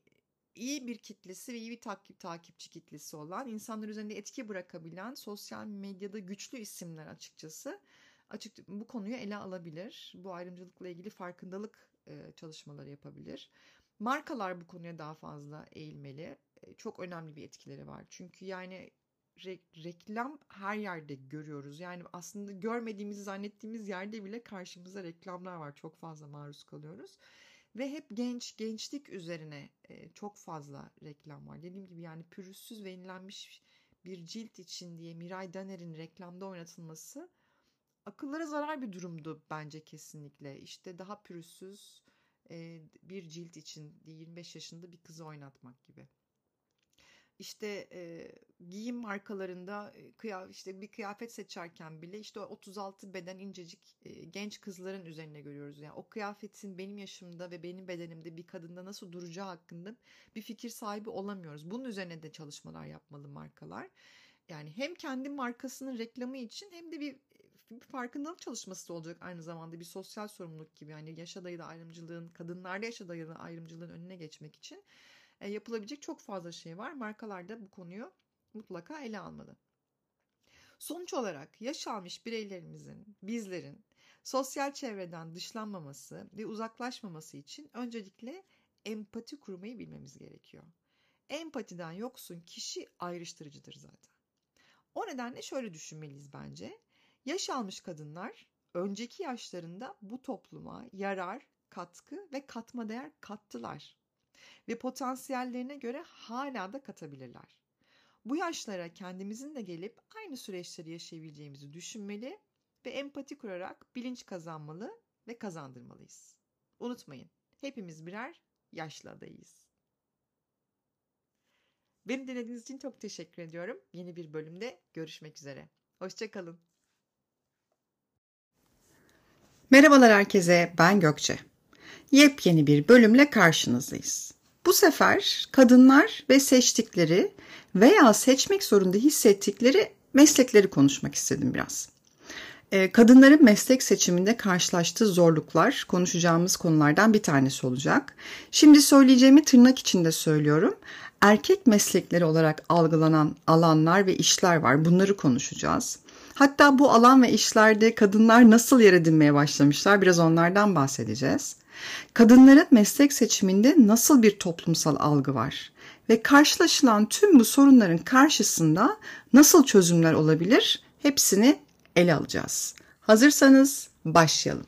iyi bir kitlesi ve iyi bir takipçi kitlesi olan, insanlar üzerinde etki bırakabilen, sosyal medyada güçlü isimler açıkçası bu konuyu ele alabilir. Bu ayrımcılıkla ilgili farkındalık çalışmaları yapabilir. Markalar bu konuya daha fazla eğilmeli. Çok önemli bir etkileri var. Çünkü yani reklam her yerde görüyoruz. Yani aslında görmediğimizi zannettiğimiz yerde bile karşımıza reklamlar var. Çok fazla maruz kalıyoruz. Ve hep gençlik üzerine çok fazla reklam var. Dediğim gibi yani pürüzsüz ve yenilenmiş bir cilt için diye Miray Daner'in reklamda oynatılması akıllara zarar bir durumdu bence kesinlikle. İşte daha pürüzsüz bir cilt için 25 yaşında bir kızı oynatmak gibi. İşte giyim markalarında işte bir kıyafet seçerken bile işte o 36 beden incecik genç kızların üzerine görüyoruz. Yani o kıyafetin benim yaşımda ve benim bedenimde bir kadında nasıl duracağı hakkında bir fikir sahibi olamıyoruz. Bunun üzerine de çalışmalar yapmalı markalar. Yani hem kendi markasının reklamı için hem de bir farkındalık çalışması da olacak aynı zamanda, bir sosyal sorumluluk gibi. Yani yaşa dayalı ayrımcılığın, kadınlarda yaşa dayalı ayrımcılığın önüne geçmek için yapılabilecek çok fazla şey var. Markalar da bu konuyu mutlaka ele almalı. Sonuç olarak yaş almış bireylerimizin, bizlerin sosyal çevreden dışlanmaması ve uzaklaşmaması için öncelikle empati kurmayı bilmemiz gerekiyor. Empatiden yoksun kişi ayrıştırıcıdır zaten. O nedenle şöyle düşünmeliyiz bence. Yaş almış kadınlar önceki yaşlarında bu topluma yarar, katkı ve katma değer kattılar. Ve potansiyellerine göre hala da katabilirler. Bu yaşlara kendimizin de gelip aynı süreçleri yaşayabileceğimizi düşünmeli ve empati kurarak bilinç kazanmalı ve kazandırmalıyız. Unutmayın, hepimiz birer yaşlı adayız. Beni dinlediğiniz için çok teşekkür ediyorum. Yeni bir bölümde görüşmek üzere. Hoşça kalın. Merhabalar herkese, ben Gökçe. Yepyeni bir bölümle karşınızdayız. Bu sefer kadınlar ve seçtikleri veya seçmek zorunda hissettikleri meslekleri konuşmak istedim biraz. Kadınların meslek seçiminde karşılaştığı zorluklar konuşacağımız konulardan bir tanesi olacak. Şimdi söyleyeceğimi tırnak içinde söylüyorum. Erkek meslekleri olarak algılanan alanlar ve işler var. Bunları konuşacağız. Hatta bu alan ve işlerde kadınlar nasıl yer edinmeye başlamışlar, biraz onlardan bahsedeceğiz. Kadınların meslek seçiminde nasıl bir toplumsal algı var ve karşılaşılan tüm bu sorunların karşısında nasıl çözümler olabilir, hepsini ele alacağız. Hazırsanız başlayalım.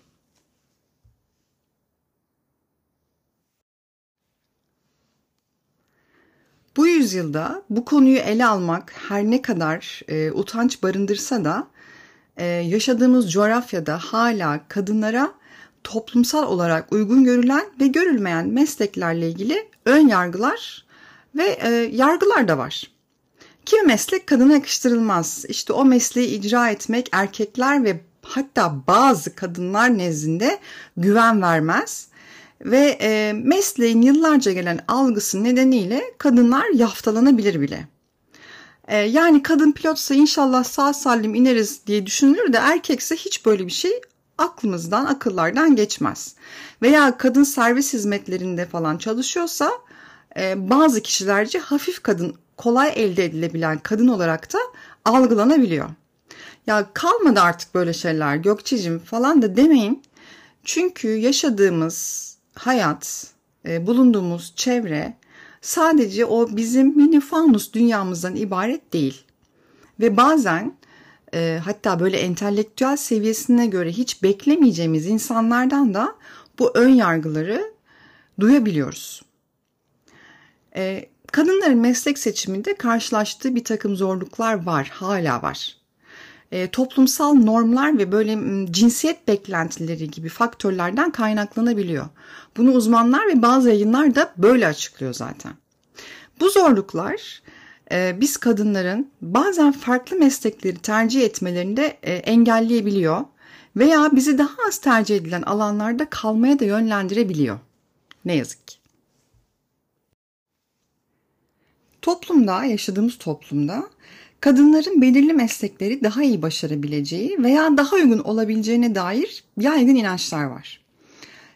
Bu yüzyılda bu konuyu ele almak her ne kadar utanç barındırsa da yaşadığımız coğrafyada hala kadınlara toplumsal olarak uygun görülen ve görülmeyen mesleklerle ilgili ön yargılar ve yargılar da var. Kimi meslek kadına yakıştırılmaz. İşte o mesleği icra etmek erkekler ve hatta bazı kadınlar nezdinde güven vermez. Ve mesleğin yıllarca gelen algısı nedeniyle kadınlar yaftalanabilir bile. Yani kadın pilotsa inşallah sağ salim ineriz diye düşünülür de erkekse hiç böyle bir şey aklımızdan, akıllardan geçmez. Veya kadın servis hizmetlerinde falan çalışıyorsa bazı kişilerce hafif kadın, kolay elde edilebilen kadın olarak da algılanabiliyor. Ya kalmadı artık böyle şeyler Gökçeciğim falan da demeyin. Çünkü yaşadığımız hayat, bulunduğumuz çevre sadece o bizim mini fanus dünyamızdan ibaret değil. Ve bazen hatta böyle entelektüel seviyesine göre hiç beklemeyeceğimiz insanlardan da bu ön yargıları duyabiliyoruz. Kadınların meslek seçiminde karşılaştığı bir takım zorluklar var, hala var. Toplumsal normlar ve böyle cinsiyet beklentileri gibi faktörlerden kaynaklanabiliyor. Bunu uzmanlar ve bazı yayınlar da böyle açıklıyor zaten. Bu zorluklar biz kadınların bazen farklı meslekleri tercih etmelerini de engelleyebiliyor veya bizi daha az tercih edilen alanlarda kalmaya da yönlendirebiliyor. Ne yazık ki. Yaşadığımız toplumda kadınların belirli meslekleri daha iyi başarabileceği veya daha uygun olabileceğine dair yaygın inançlar var.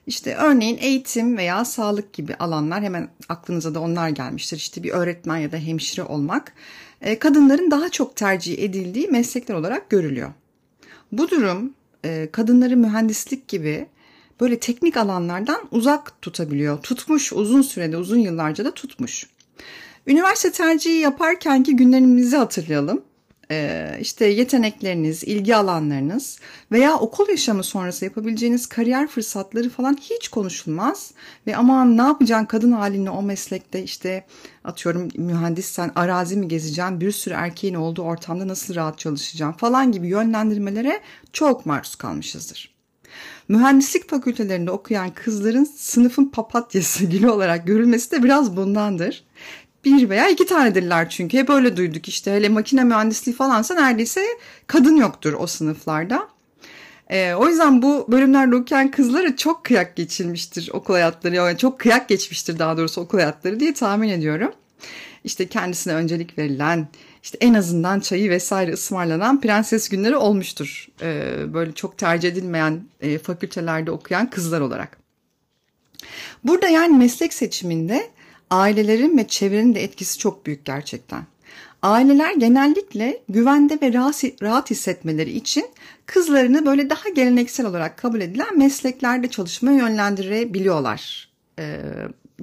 İşte örneğin eğitim veya sağlık gibi alanlar, hemen aklınıza da onlar gelmiştir. İşte bir öğretmen ya da hemşire olmak kadınların daha çok tercih edildiği meslekler olarak görülüyor. Bu durum kadınları mühendislik gibi böyle teknik alanlardan uzak tutabiliyor. Tutmuş, uzun sürede, uzun yıllarca da tutmuş. Üniversite tercihi yaparkenki günlerimizi hatırlayalım. İşte yetenekleriniz, ilgi alanlarınız veya okul yaşamı sonrası yapabileceğiniz kariyer fırsatları falan hiç konuşulmaz. Ve aman ne yapacaksın kadın halinle o meslekte, işte atıyorum mühendissen arazi mi gezeceksin, bir sürü erkeğin olduğu ortamda nasıl rahat çalışacaksın falan gibi yönlendirmelere çok maruz kalmışızdır. Mühendislik fakültelerinde okuyan kızların sınıfın papatyası gibi olarak görülmesi de biraz bundandır. Bir veya iki tanedirler çünkü. Hep öyle duyduk işte. Hele makine mühendisliği falansa neredeyse kadın yoktur o sınıflarda. O yüzden bu bölümlerde okuyan kızlara çok kıyak geçilmiştir okul hayatları. Yani çok kıyak geçmiştir daha doğrusu okul hayatları diye tahmin ediyorum. İşte kendisine öncelik verilen, işte en azından çayı vesaire ısmarlanan prenses günleri olmuştur. Böyle çok tercih edilmeyen fakültelerde okuyan kızlar olarak. Burada yani meslek seçiminde ailelerin ve çevrenin de etkisi çok büyük gerçekten. Aileler genellikle güvende ve rahat hissetmeleri için kızlarını böyle daha geleneksel olarak kabul edilen mesleklerde çalışmaya yönlendirebiliyorlar.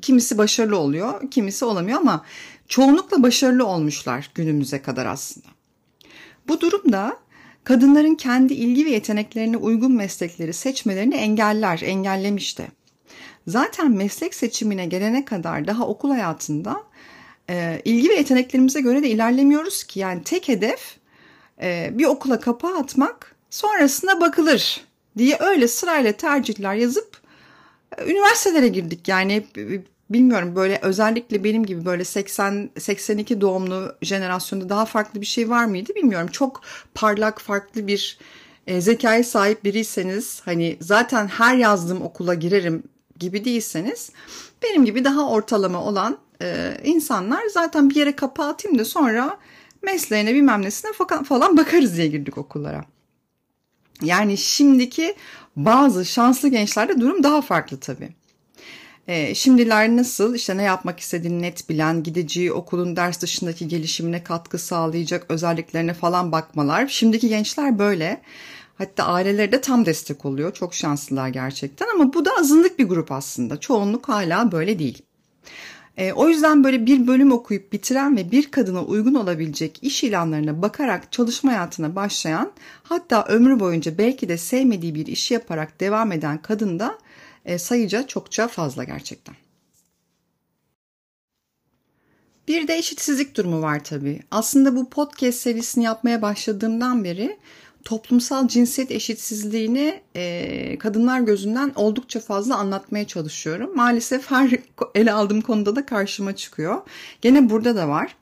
Kimisi başarılı oluyor, kimisi olamıyor ama çoğunlukla başarılı olmuşlar günümüze kadar aslında. Bu durumda kadınların kendi ilgi ve yeteneklerine uygun meslekleri seçmelerini engellemişti. Zaten meslek seçimine gelene kadar daha okul hayatında ilgi ve yeteneklerimize göre de ilerlemiyoruz ki. Yani tek hedef bir okula kapağı atmak, sonrasına bakılır diye öyle sırayla tercihler yazıp üniversitelere girdik. Yani bilmiyorum, böyle özellikle benim gibi böyle 80-82 doğumlu jenerasyonda daha farklı bir şey var mıydı bilmiyorum. Çok parlak, farklı bir zekaya sahip biriyseniz, hani zaten her yazdığım okula girerim gibi değilseniz, benim gibi daha ortalama olan insanlar zaten bir yere kapağı atayım da sonra mesleğine bilmem nesine falan bakarız diye girdik okullara. Yani şimdiki bazı şanslı gençlerde durum daha farklı tabii. Şimdiler nasıl, işte ne yapmak istediğini net bilen, gideceği okulun ders dışındaki gelişimine katkı sağlayacak özelliklerine falan bakmalar. Şimdiki gençler böyle. Hatta aileleri de tam destek oluyor. Çok şanslılar gerçekten ama bu da azınlık bir grup aslında. Çoğunluk hala böyle değil. O yüzden böyle bir bölüm okuyup bitiren ve bir kadına uygun olabilecek iş ilanlarına bakarak çalışma hayatına başlayan, hatta ömrü boyunca belki de sevmediği bir işi yaparak devam eden kadın da sayıca çokça fazla gerçekten. Bir de eşitsizlik durumu var tabii. Aslında bu podcast serisini yapmaya başladığımdan beri toplumsal cinsiyet eşitsizliğini kadınlar gözünden oldukça fazla anlatmaya çalışıyorum. Maalesef her ele aldığım konuda da karşıma çıkıyor. Gene burada da var.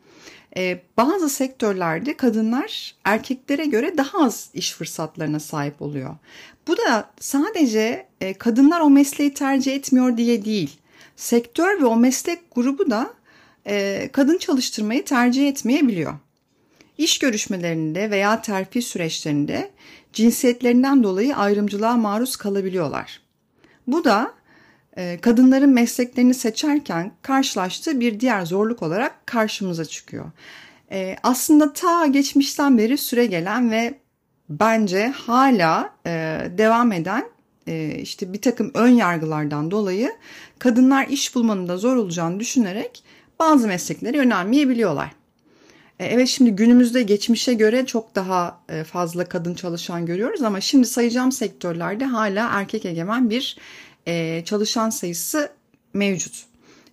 Bazı sektörlerde kadınlar erkeklere göre daha az iş fırsatlarına sahip oluyor. Bu da sadece kadınlar o mesleği tercih etmiyor diye değil. Sektör ve o meslek grubu da kadın çalıştırmayı tercih etmeyebiliyor. İş görüşmelerinde veya terfi süreçlerinde cinsiyetlerinden dolayı ayrımcılığa maruz kalabiliyorlar. Bu da kadınların mesleklerini seçerken karşılaştığı bir diğer zorluk olarak karşımıza çıkıyor. Aslında ta geçmişten beri süregelen ve bence hala devam eden işte bir takım ön yargılardan dolayı kadınlar iş bulmanın da zor olacağını düşünerek bazı mesleklere yönelmeyebiliyorlar. Evet, şimdi günümüzde geçmişe göre çok daha fazla kadın çalışan görüyoruz ama şimdi sayacağım sektörlerde hala erkek egemen bir çalışan sayısı mevcut.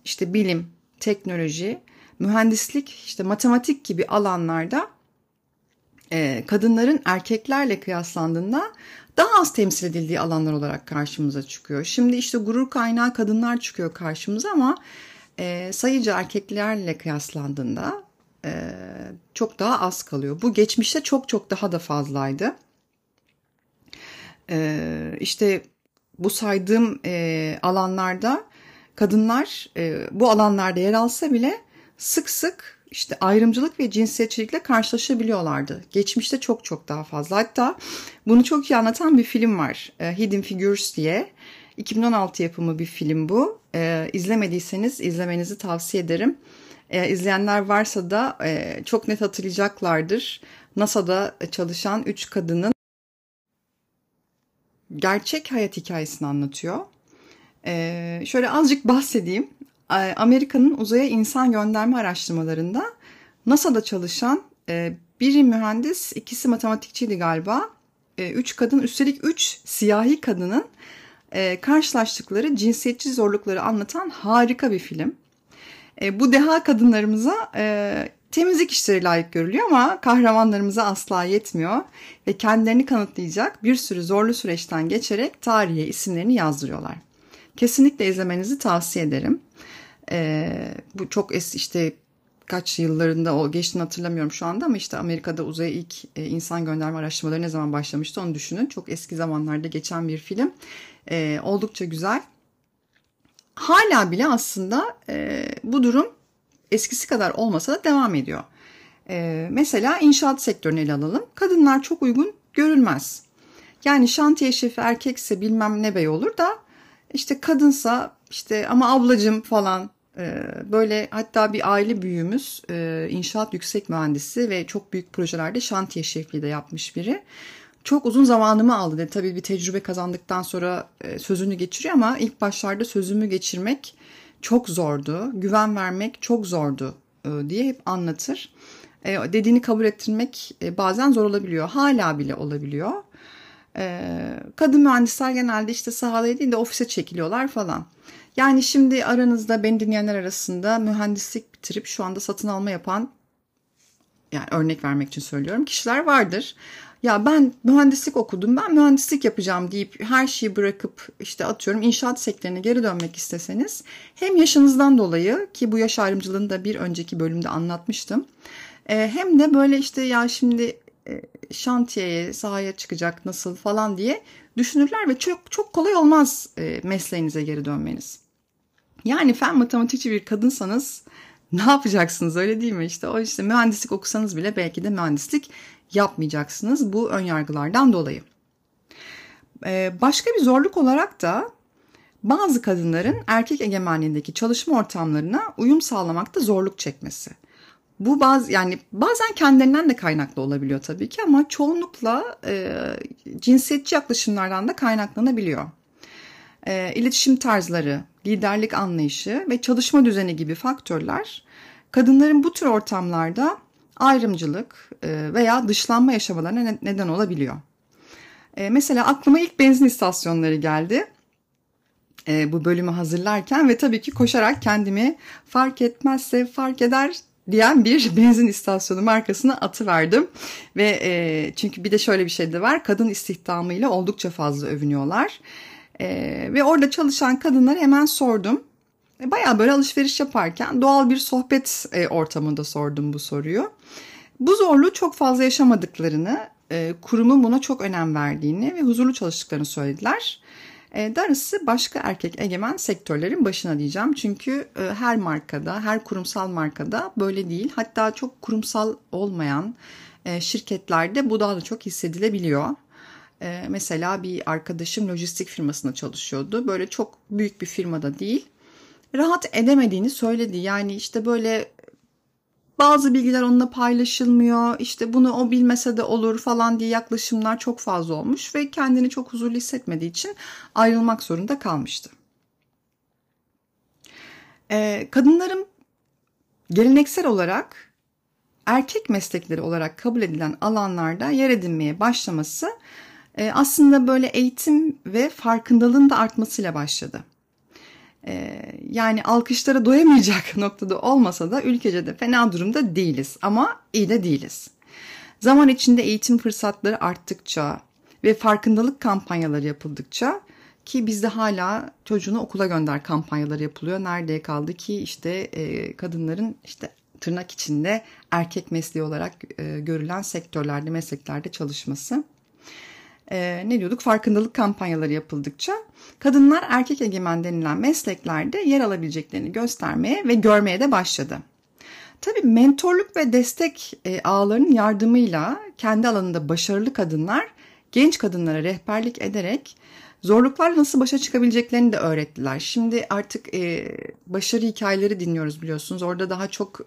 İşte bilim, teknoloji, mühendislik, işte matematik gibi alanlarda kadınların erkeklerle kıyaslandığında daha az temsil edildiği alanlar olarak karşımıza çıkıyor. Şimdi işte gurur kaynağı kadınlar çıkıyor karşımıza ama sayıca erkeklerle kıyaslandığında çok daha az kalıyor. Bu geçmişte çok daha da fazlaydı. İşte bu saydığım alanlarda kadınlar bu alanlarda yer alsa bile sık sık işte ayrımcılık ve cinsiyetçilikle karşılaşabiliyorlardı. Geçmişte çok daha fazla. Hatta bunu çok iyi anlatan bir film var. Hidden Figures diye. 2016 yapımı bir film bu. İzlemediyseniz izlemenizi tavsiye ederim. İzleyenler varsa da çok net hatırlayacaklardır. NASA'da çalışan 3 kadının gerçek hayat hikayesini anlatıyor. Şöyle azıcık bahsedeyim. Amerika'nın uzaya insan gönderme araştırmalarında NASA'da çalışan biri mühendis, ikisi matematikçiydi galiba. 3 kadın, üstelik 3 siyahi kadının karşılaştıkları cinsiyetçi zorlukları anlatan harika bir film. Bu deha kadınlarımıza temizlik işleri layık görülüyor ama kahramanlarımıza asla yetmiyor. Ve kendilerini kanıtlayacak bir sürü zorlu süreçten geçerek tarihe isimlerini yazdırıyorlar. Kesinlikle izlemenizi tavsiye ederim. Bu çok işte kaç yıllarında o geçtiğini hatırlamıyorum şu anda ama işte Amerika'da uzaya ilk insan gönderme araştırmaları ne zaman başlamıştı onu düşünün. Çok eski zamanlarda geçen bir film. Oldukça güzel. Hala bile aslında bu durum eskisi kadar olmasa da devam ediyor. Mesela inşaat sektörünü ele alalım. Kadınlar çok uygun görülmez. Yani şantiye şefi erkekse bilmem ne bey olur da işte kadınsa işte ama ablacım falan böyle hatta bir aile büyüğümüz inşaat yüksek mühendisi ve çok büyük projelerde şantiye şefliği de yapmış biri. Çok uzun zamanımı aldı dedi. Tabii bir tecrübe kazandıktan sonra sözünü geçiriyor ama ilk başlarda sözümü geçirmek çok zordu. Güven vermek çok zordu diye hep anlatır. Dediğini kabul ettirmek bazen zor olabiliyor. Hala bile olabiliyor. Kadın mühendisler genelde işte sahada değil de ofise çekiliyorlar falan. Yani şimdi aranızda beni dinleyenler arasında mühendislik bitirip şu anda satın alma yapan, yani örnek vermek için söylüyorum, kişiler vardır. Ya ben mühendislik okudum, ben mühendislik yapacağım deyip her şeyi bırakıp işte atıyorum inşaat sektörüne geri dönmek isteseniz hem yaşınızdan dolayı ki bu yaş ayrımcılığını da bir önceki bölümde anlatmıştım. Hem de böyle işte ya şimdi şantiyeye, sahaya çıkacak nasıl falan diye düşünürler ve çok çok kolay olmaz mesleğinize geri dönmeniz. Yani fen matematikçi bir kadınsanız ne yapacaksınız öyle değil mi? İşte o işte mühendislik okusanız bile belki de mühendislik yapmayacaksınız bu önyargılardan dolayı. Başka bir zorluk olarak da bazı kadınların erkek egemenliğindeki çalışma ortamlarına uyum sağlamakta zorluk çekmesi. Bu bazen kendilerinden de kaynaklı olabiliyor tabii ki ama çoğunlukla cinsiyetçi yaklaşımlardan da kaynaklanabiliyor. İletişim tarzları, liderlik anlayışı ve çalışma düzeni gibi faktörler kadınların bu tür ortamlarda ayrımcılık veya dışlanma yaşamalarına neden olabiliyor. Mesela aklıma ilk benzin istasyonları geldi bu bölümü hazırlarken ve tabii ki koşarak kendimi fark etmezse fark eder diyen bir benzin istasyonu markasına atıverdim. Ve çünkü bir de şöyle bir şey de var, kadın istihdamıyla oldukça fazla övünüyorlar. Ve orada çalışan kadınlara hemen sordum. Bayağı böyle alışveriş yaparken doğal bir sohbet ortamında sordum bu soruyu. Bu zorluğu çok fazla yaşamadıklarını, kurumun buna çok önem verdiğini ve huzurlu çalıştıklarını söylediler. Darısı başka erkek egemen sektörlerin başına diyeceğim. Çünkü her markada, her kurumsal markada böyle değil. Hatta çok kurumsal olmayan şirketlerde bu daha da çok hissedilebiliyor. Mesela bir arkadaşım lojistik firmasında çalışıyordu. Böyle çok büyük bir firmada değil. Rahat edemediğini söyledi. Yani işte böyle bazı bilgiler onunla paylaşılmıyor. İşte bunu o bilmese de olur falan diye yaklaşımlar çok fazla olmuş. Ve kendini çok huzurlu hissetmediği için ayrılmak zorunda kalmıştı. Kadınların geleneksel olarak erkek meslekleri olarak kabul edilen alanlarda yer edinmeye başlaması aslında böyle eğitim ve farkındalığın da artmasıyla başladı. Yani alkışlara doyamayacak noktada olmasa da ülkece de fena durumda değiliz ama iyi de değiliz. Zaman içinde eğitim fırsatları arttıkça ve farkındalık kampanyaları yapıldıkça ki bizde hala çocuğunu okula gönder kampanyaları yapılıyor. Nerede kaldı ki işte kadınların işte tırnak içinde erkek mesleği olarak görülen sektörlerde, mesleklerde çalışması. Ne diyorduk? Farkındalık kampanyaları yapıldıkça kadınlar erkek egemen denilen mesleklerde yer alabileceklerini göstermeye ve görmeye de başladı. Tabii mentorluk ve destek ağlarının yardımıyla kendi alanında başarılı kadınlar genç kadınlara rehberlik ederek Zorluklarla nasıl başa çıkabileceklerini de öğrettiler. Şimdi artık başarı hikayeleri dinliyoruz biliyorsunuz. Orada daha çok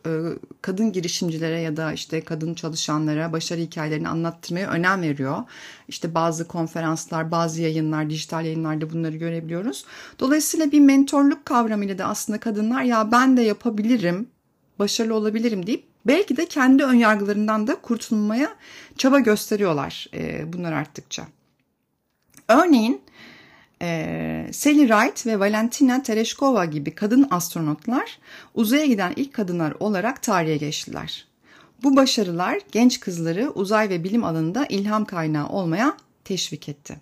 kadın girişimcilere ya da işte kadın çalışanlara başarı hikayelerini anlattırmaya önem veriyor. İşte bazı konferanslar, bazı yayınlar, dijital yayınlarda bunları görebiliyoruz. Dolayısıyla bir mentorluk kavramıyla da aslında kadınlar ya ben de yapabilirim, başarılı olabilirim deyip belki de kendi önyargılarından da kurtulmaya çaba gösteriyorlar bunlar arttıkça. Örneğin Sally Ride ve Valentina Tereshkova gibi kadın astronotlar uzaya giden ilk kadınlar olarak tarihe geçtiler. Bu başarılar genç kızları uzay ve bilim alanında ilham kaynağı olmaya teşvik etti.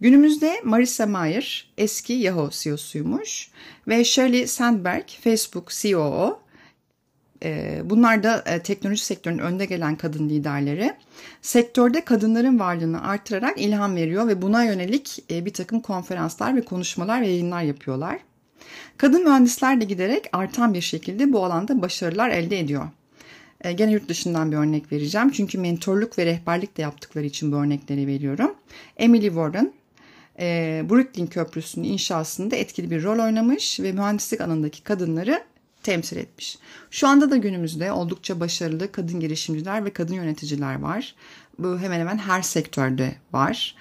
Günümüzde Marissa Mayer eski Yahoo CEO'suymuş ve Sheryl Sandberg Facebook COO. Bunlar da teknoloji sektörünün önde gelen kadın liderleri. Sektörde kadınların varlığını artırarak ilham veriyor ve buna yönelik bir takım konferanslar ve konuşmalar ve yayınlar yapıyorlar. Kadın mühendisler de giderek artan bir şekilde bu alanda başarılar elde ediyor. Gene yurt dışından bir örnek vereceğim. Çünkü mentorluk ve rehberlik de yaptıkları için bu örnekleri veriyorum. Emily Warren, Brooklyn Köprüsü'nün inşasında etkili bir rol oynamış ve mühendislik alanındaki kadınları temsil etmiş. Şu anda da günümüzde oldukça başarılı kadın girişimciler ve kadın yöneticiler var. Bu hemen hemen her sektörde var.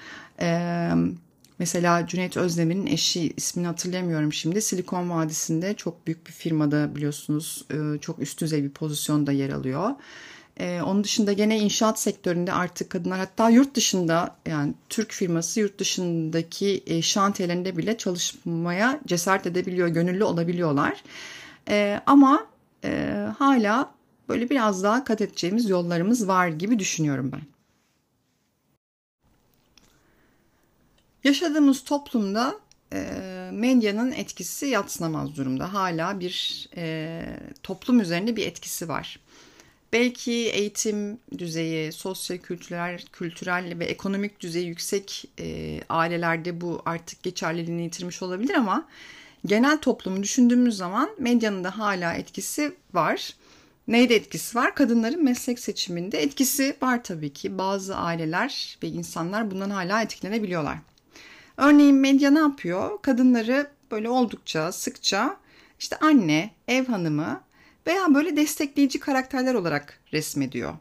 Mesela Cüneyt Özdemir'in eşi, ismini hatırlamıyorum şimdi, Silikon Vadisi'nde çok büyük bir firmada biliyorsunuz çok üst düzey bir pozisyonda yer alıyor. Onun dışında gene inşaat sektöründe artık kadınlar, hatta yurt dışında, yani Türk firması yurt dışındaki şantiyelerinde bile çalışmaya cesaret edebiliyor, gönüllü olabiliyorlar. Ama hala böyle biraz daha kat edeceğimiz yollarımız var gibi düşünüyorum ben. Yaşadığımız toplumda medyanın etkisi yadsınamaz durumda. Hala bir toplum üzerinde bir etkisi var. Belki eğitim düzeyi, sosyo-kültürel ve ekonomik düzeyi yüksek ailelerde bu artık geçerliliğini yitirmiş olabilir ama genel toplumu düşündüğümüz zaman medyanın da hala etkisi var. Neyde etkisi var? Kadınların meslek seçiminde etkisi var tabii ki. Bazı aileler ve insanlar bundan hala etkilenebiliyorlar. Örneğin medya ne yapıyor? Kadınları böyle oldukça sıkça işte anne, ev hanımı veya böyle destekleyici karakterler olarak resmediyor.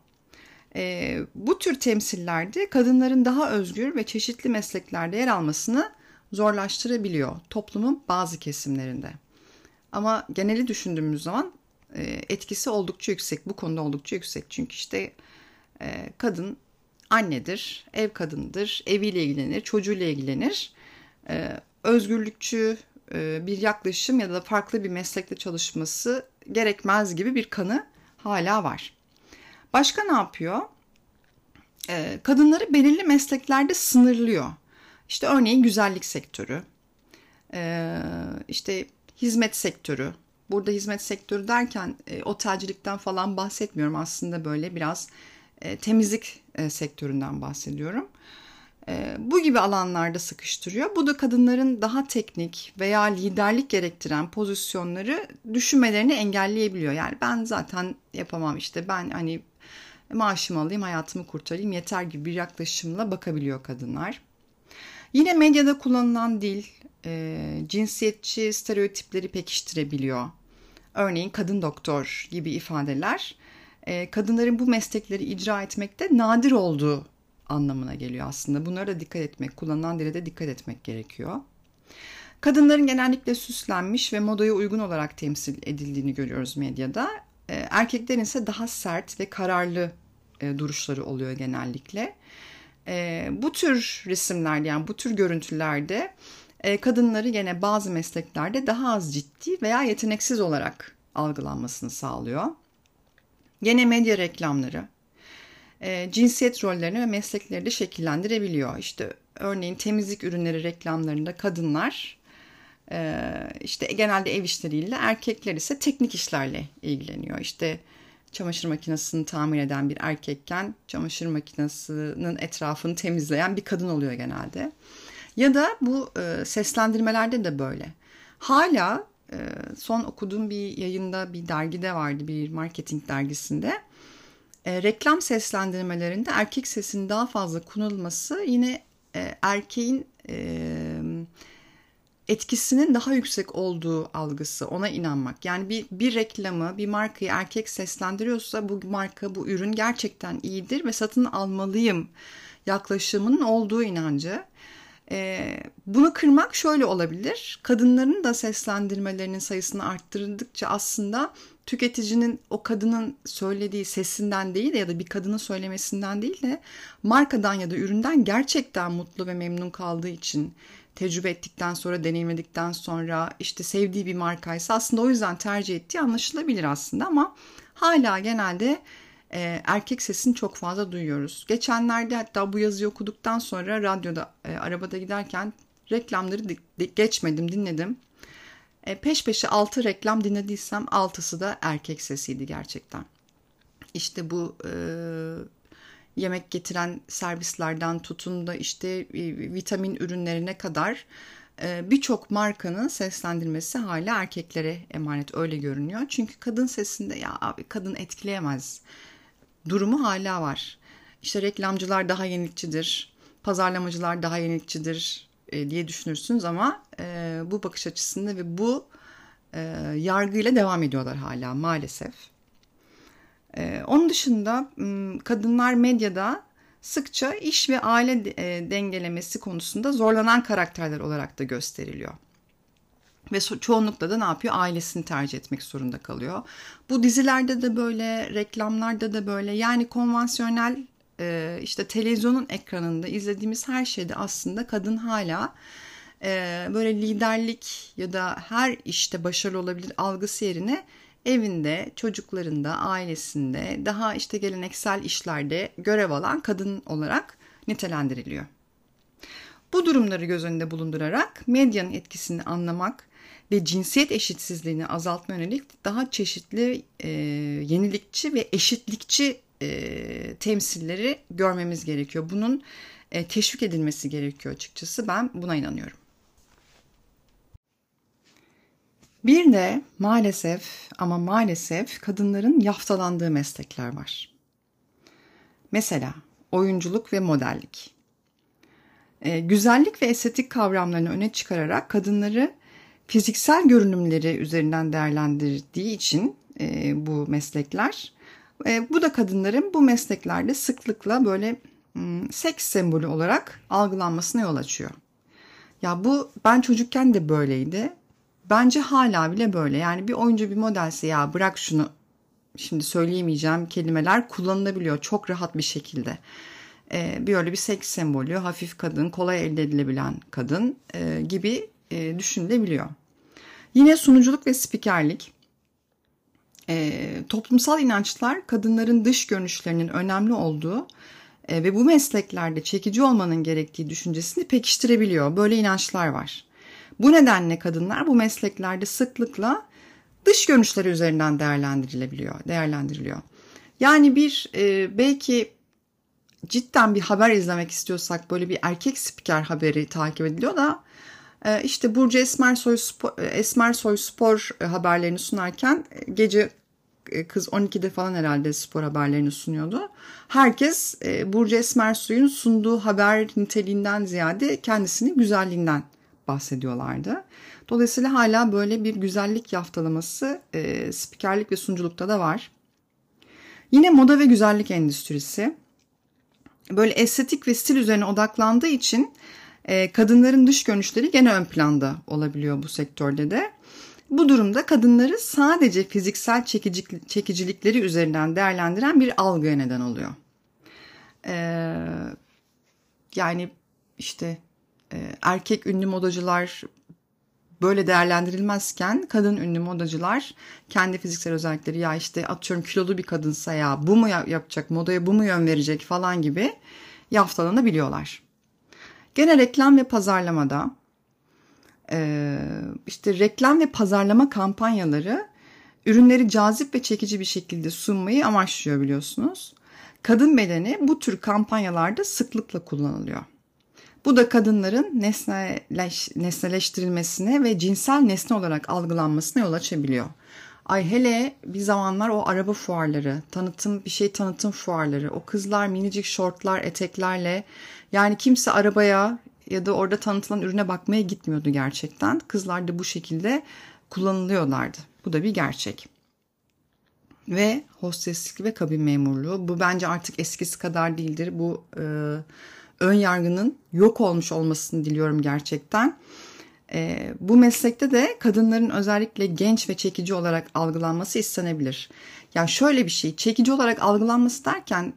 Bu tür temsillerde kadınların daha özgür ve çeşitli mesleklerde yer almasını zorlaştırabiliyor toplumun bazı kesimlerinde. Ama geneli düşündüğümüz zaman etkisi oldukça yüksek. Bu konuda oldukça yüksek. Çünkü işte kadın annedir, ev kadınıdır, eviyle ilgilenir, çocuğuyla ilgilenir. Özgürlükçü bir yaklaşım ya da farklı bir meslekte çalışması gerekmez gibi bir kanı hala var. Başka ne yapıyor? Kadınları belirli mesleklerde sınırlıyor. İşte örneğin güzellik sektörü, işte hizmet sektörü. Burada hizmet sektörü derken otelcilikten falan bahsetmiyorum. Aslında böyle biraz temizlik sektöründen bahsediyorum. Bu gibi alanlarda sıkıştırıyor. Bu da kadınların daha teknik veya liderlik gerektiren pozisyonları düşünmelerini engelleyebiliyor. Yani ben zaten yapamam, işte ben hani maaşımı alayım, hayatımı kurtarayım yeter gibi bir yaklaşımla bakabiliyor kadınlar. Yine medyada kullanılan dil cinsiyetçi stereotipleri pekiştirebiliyor. Örneğin kadın doktor gibi ifadeler kadınların bu meslekleri icra etmekte nadir olduğu anlamına geliyor aslında. Bunlara da dikkat etmek, kullanılan dile de dikkat etmek gerekiyor. Kadınların genellikle süslenmiş ve modaya uygun olarak temsil edildiğini görüyoruz medyada. Erkeklerin ise daha sert ve kararlı duruşları oluyor genellikle. Bu tür resimlerde, yani bu tür görüntülerde kadınları gene bazı mesleklerde daha az ciddi veya yeteneksiz olarak algılanmasını sağlıyor. Gene medya reklamları cinsiyet rollerini ve meslekleri de şekillendirebiliyor. İşte örneğin temizlik ürünleri reklamlarında kadınlar işte genelde ev işleriyle, erkekler ise teknik işlerle ilgileniyor. İşte çamaşır makinesini tamir eden bir erkekken çamaşır makinesinin etrafını temizleyen bir kadın oluyor genelde. Ya da bu seslendirmelerde de böyle. Hala son okuduğum bir yayında, bir dergide vardı, bir marketing dergisinde. Reklam seslendirmelerinde erkek sesinin daha fazla kullanılması yine erkeğin etkisinin daha yüksek olduğu algısı, ona inanmak. Yani bir reklamı, bir markayı erkek seslendiriyorsa bu marka, bu ürün gerçekten iyidir ve satın almalıyım yaklaşımının olduğu inancı. Bunu kırmak şöyle olabilir. Kadınların da seslendirmelerinin sayısını arttırdıkça aslında tüketicinin o kadının söylediği sesinden değil de ya da bir kadının söylemesinden değil de markadan ya da üründen gerçekten mutlu ve memnun kaldığı için, tecrübe ettikten sonra, deneyimledikten sonra, işte sevdiği bir markaysa aslında o yüzden tercih ettiği anlaşılabilir aslında, ama hala genelde erkek sesini çok fazla duyuyoruz. Geçenlerde hatta bu yazıyı okuduktan sonra radyoda, arabada giderken reklamları geçmedim, dinledim. Peş peşe 6 reklam dinlediysem 6'sı da erkek sesiydi gerçekten. İşte bu yemek getiren servislerden tutun da işte vitamin ürünlerine kadar birçok markanın seslendirmesi hala erkeklere emanet, öyle görünüyor. Çünkü kadın sesinde ya abi kadın etkileyemez durumu hala var. İşte reklamcılar daha yenilikçidir, pazarlamacılar daha yenilikçidir diye düşünürsünüz ama bu bakış açısında ve bu yargıyla devam ediyorlar hala maalesef. Onun dışında kadınlar medyada sıkça iş ve aile dengelemesi konusunda zorlanan karakterler olarak da gösteriliyor. Ve çoğunlukla da ne yapıyor? Ailesini tercih etmek zorunda kalıyor. Bu dizilerde de böyle, reklamlarda da böyle. Yani konvansiyonel işte televizyonun ekranında izlediğimiz her şeyde aslında kadın hala böyle liderlik ya da her işte başarılı olabilir algısı yerine evinde, çocuklarında, ailesinde, daha işte geleneksel işlerde görev alan kadın olarak nitelendiriliyor. Bu durumları göz önünde bulundurarak medyanın etkisini anlamak ve cinsiyet eşitsizliğini azaltma yönelik daha çeşitli yenilikçi ve eşitlikçi temsilleri görmemiz gerekiyor. Bunun teşvik edilmesi gerekiyor açıkçası. Ben buna inanıyorum. Bir de maalesef ama maalesef kadınların yaftalandığı meslekler var. Mesela oyunculuk ve modellik. Güzellik ve estetik kavramlarını öne çıkararak kadınları fiziksel görünümleri üzerinden değerlendirdiği için bu meslekler. Bu da kadınların bu mesleklerde sıklıkla böyle seks sembolü olarak algılanmasına yol açıyor. Ya bu ben çocukken de böyleydi. Bence hala bile böyle. Yani bir oyuncu, bir modelse ya bırak şunu, şimdi söyleyemeyeceğim kelimeler kullanılabiliyor çok rahat bir şekilde. Böyle bir seks sembolü, hafif kadın, kolay elde edilebilen kadın gibi düşünülebiliyor. Yine sunuculuk ve spikerlik. Toplumsal inançlar kadınların dış görünüşlerinin önemli olduğu ve bu mesleklerde çekici olmanın gerektiği düşüncesini pekiştirebiliyor. Böyle inançlar var. Bu nedenle kadınlar bu mesleklerde sıklıkla dış görünüşleri üzerinden değerlendiriliyor. Yani bir belki cidden bir haber izlemek istiyorsak böyle bir erkek spiker haberi takip ediliyor da işte Burcu Esmersoy spor haberlerini sunarken gece kız 12'de falan herhalde spor haberlerini sunuyordu. Herkes Burcu Esmersoy'un sunduğu haber niteliğinden ziyade kendisinin güzelliğinden bahsediyorlardı. Dolayısıyla hala böyle bir güzellik yaftalaması spikerlik ve sunuculukta da var. Yine moda ve güzellik endüstrisi. Böyle estetik ve stil üzerine odaklandığı için kadınların dış görünüşleri gene ön planda olabiliyor bu sektörde de. Bu durumda kadınları sadece fiziksel çekicilikleri üzerinden değerlendiren bir algıya neden oluyor. Yani işte erkek ünlü modacılar böyle değerlendirilmezken kadın ünlü modacılar kendi fiziksel özellikleri, ya işte atıyorum kilolu bir kadınsa ya bu mu yapacak, modaya bu mu yön verecek falan gibi yaftalanabiliyorlar. Gene reklam ve pazarlamada işte reklam ve pazarlama kampanyaları ürünleri cazip ve çekici bir şekilde sunmayı amaçlıyor biliyorsunuz. Kadın bedeni bu tür kampanyalarda sıklıkla kullanılıyor. Bu da kadınların nesneleştirilmesine ve cinsel nesne olarak algılanmasına yol açabiliyor. Ay hele bir zamanlar o araba fuarları, tanıtım fuarları, o kızlar minicik şortlar, eteklerle, yani kimse arabaya ya da orada tanıtılan ürüne bakmaya gitmiyordu gerçekten. Kızlar da bu şekilde kullanılıyorlardı. Bu da bir gerçek. Ve hosteslik ve kabin memurluğu. Bu bence artık eskisi kadar değildir. Bu ön yargının yok olmuş olmasını diliyorum gerçekten. Bu meslekte de kadınların özellikle genç ve çekici olarak algılanması istenebilir. Yani şöyle bir şey, çekici olarak algılanması derken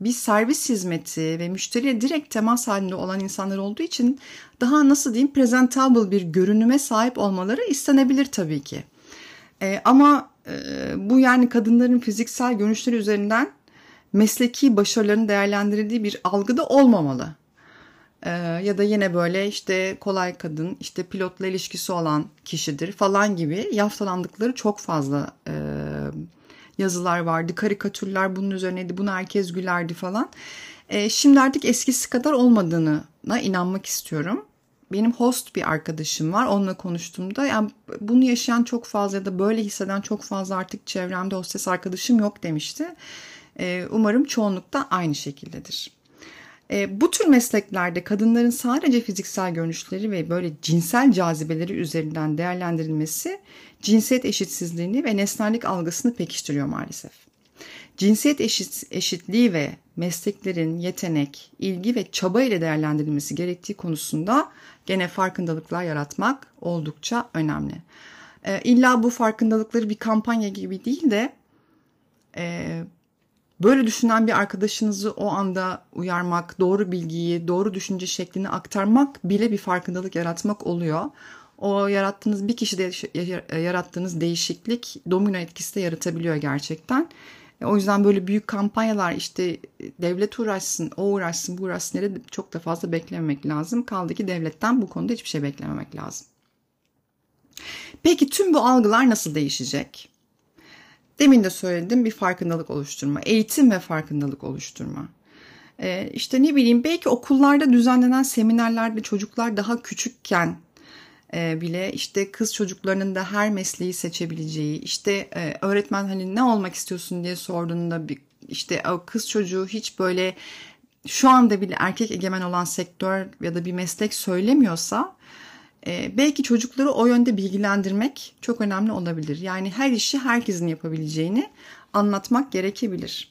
bir servis hizmeti ve müşteriye direkt temas halinde olan insanlar olduğu için daha nasıl diyeyim presentable bir görünüme sahip olmaları istenebilir tabii ki. Ama bu yani kadınların fiziksel görünüşleri üzerinden mesleki başarılarının değerlendirildiği bir algıda olmamalı. Ya da yine böyle işte kolay kadın, işte pilotla ilişkisi olan kişidir falan gibi yaftalandıkları çok fazla yazılar vardı. Karikatürler bunun üzerineydi, buna herkes gülerdi falan. Şimdi artık eskisi kadar olmadığına inanmak istiyorum. Benim host bir arkadaşım var, onunla konuştuğumda yani bunu yaşayan çok fazla ya da böyle hisseden çok fazla artık çevremde hostes arkadaşım yok demişti. Umarım çoğunlukta aynı şekildedir. Bu tür mesleklerde kadınların sadece fiziksel görünüşleri ve böyle cinsel cazibeleri üzerinden değerlendirilmesi cinsiyet eşitsizliğini ve nesnellik algısını pekiştiriyor maalesef. Cinsiyet eşitliği ve mesleklerin yetenek, ilgi ve çaba ile değerlendirilmesi gerektiği konusunda gene farkındalıklar yaratmak oldukça önemli. İlla bu farkındalıkları bir kampanya gibi değil de böyle düşünen bir arkadaşınızı o anda uyarmak, doğru bilgiyi, doğru düşünce şeklini aktarmak bile bir farkındalık yaratmak oluyor. O yarattığınız bir kişide yarattığınız değişiklik domino etkisi de yaratabiliyor gerçekten. O yüzden böyle büyük kampanyalar işte devlet uğraşsın, o uğraşsın, bu uğraşsın çok da fazla beklememek lazım. Kaldı ki devletten bu konuda hiçbir şey beklememek lazım. Peki tüm bu algılar nasıl değişecek? Demin de söyledim bir farkındalık oluşturma, eğitim ve farkındalık oluşturma. İşte ne bileyim belki okullarda düzenlenen seminerlerde çocuklar daha küçükken bile işte kız çocuklarının da her mesleği seçebileceği, işte öğretmen hani ne olmak istiyorsun diye sorduğunda işte kız çocuğu hiç böyle şu anda bile erkek egemen olan sektör ya da bir meslek söylemiyorsa belki çocukları o yönde bilgilendirmek çok önemli olabilir. Yani her işi herkesin yapabileceğini anlatmak gerekebilir.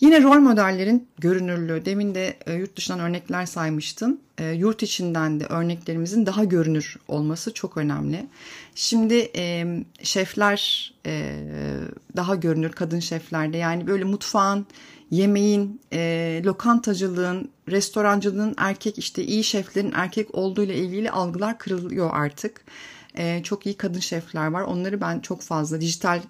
Yine rol modellerin görünürlüğü. Demin de yurt dışından örnekler saymıştım. Yurt içinden de örneklerimizin daha görünür olması çok önemli. Şimdi şefler daha görünür kadın şeflerde. Yani böyle mutfağın, yemeğin, lokantacılığın, restorancılığın erkek işte iyi şeflerin erkek olduğuyla ilgili algılar kırılıyor artık. Çok iyi kadın şefler var. Onları ben çok fazla dijital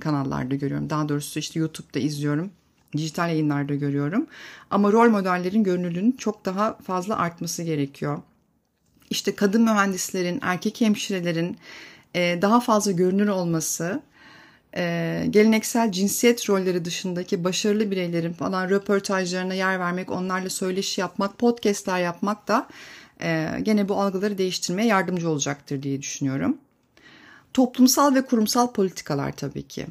kanallarda görüyorum. Daha doğrusu işte YouTube'da izliyorum. Dijital yayınlarda görüyorum. Ama rol modellerin görünürlüğünün çok daha fazla artması gerekiyor. İşte kadın mühendislerin, erkek hemşirelerin daha fazla görünür olması, geleneksel cinsiyet rolleri dışındaki başarılı bireylerin falan röportajlarına yer vermek, onlarla söyleşi yapmak, podcastler yapmak da gene bu algıları değiştirmeye yardımcı olacaktır diye düşünüyorum. Toplumsal ve kurumsal politikalar tabii ki.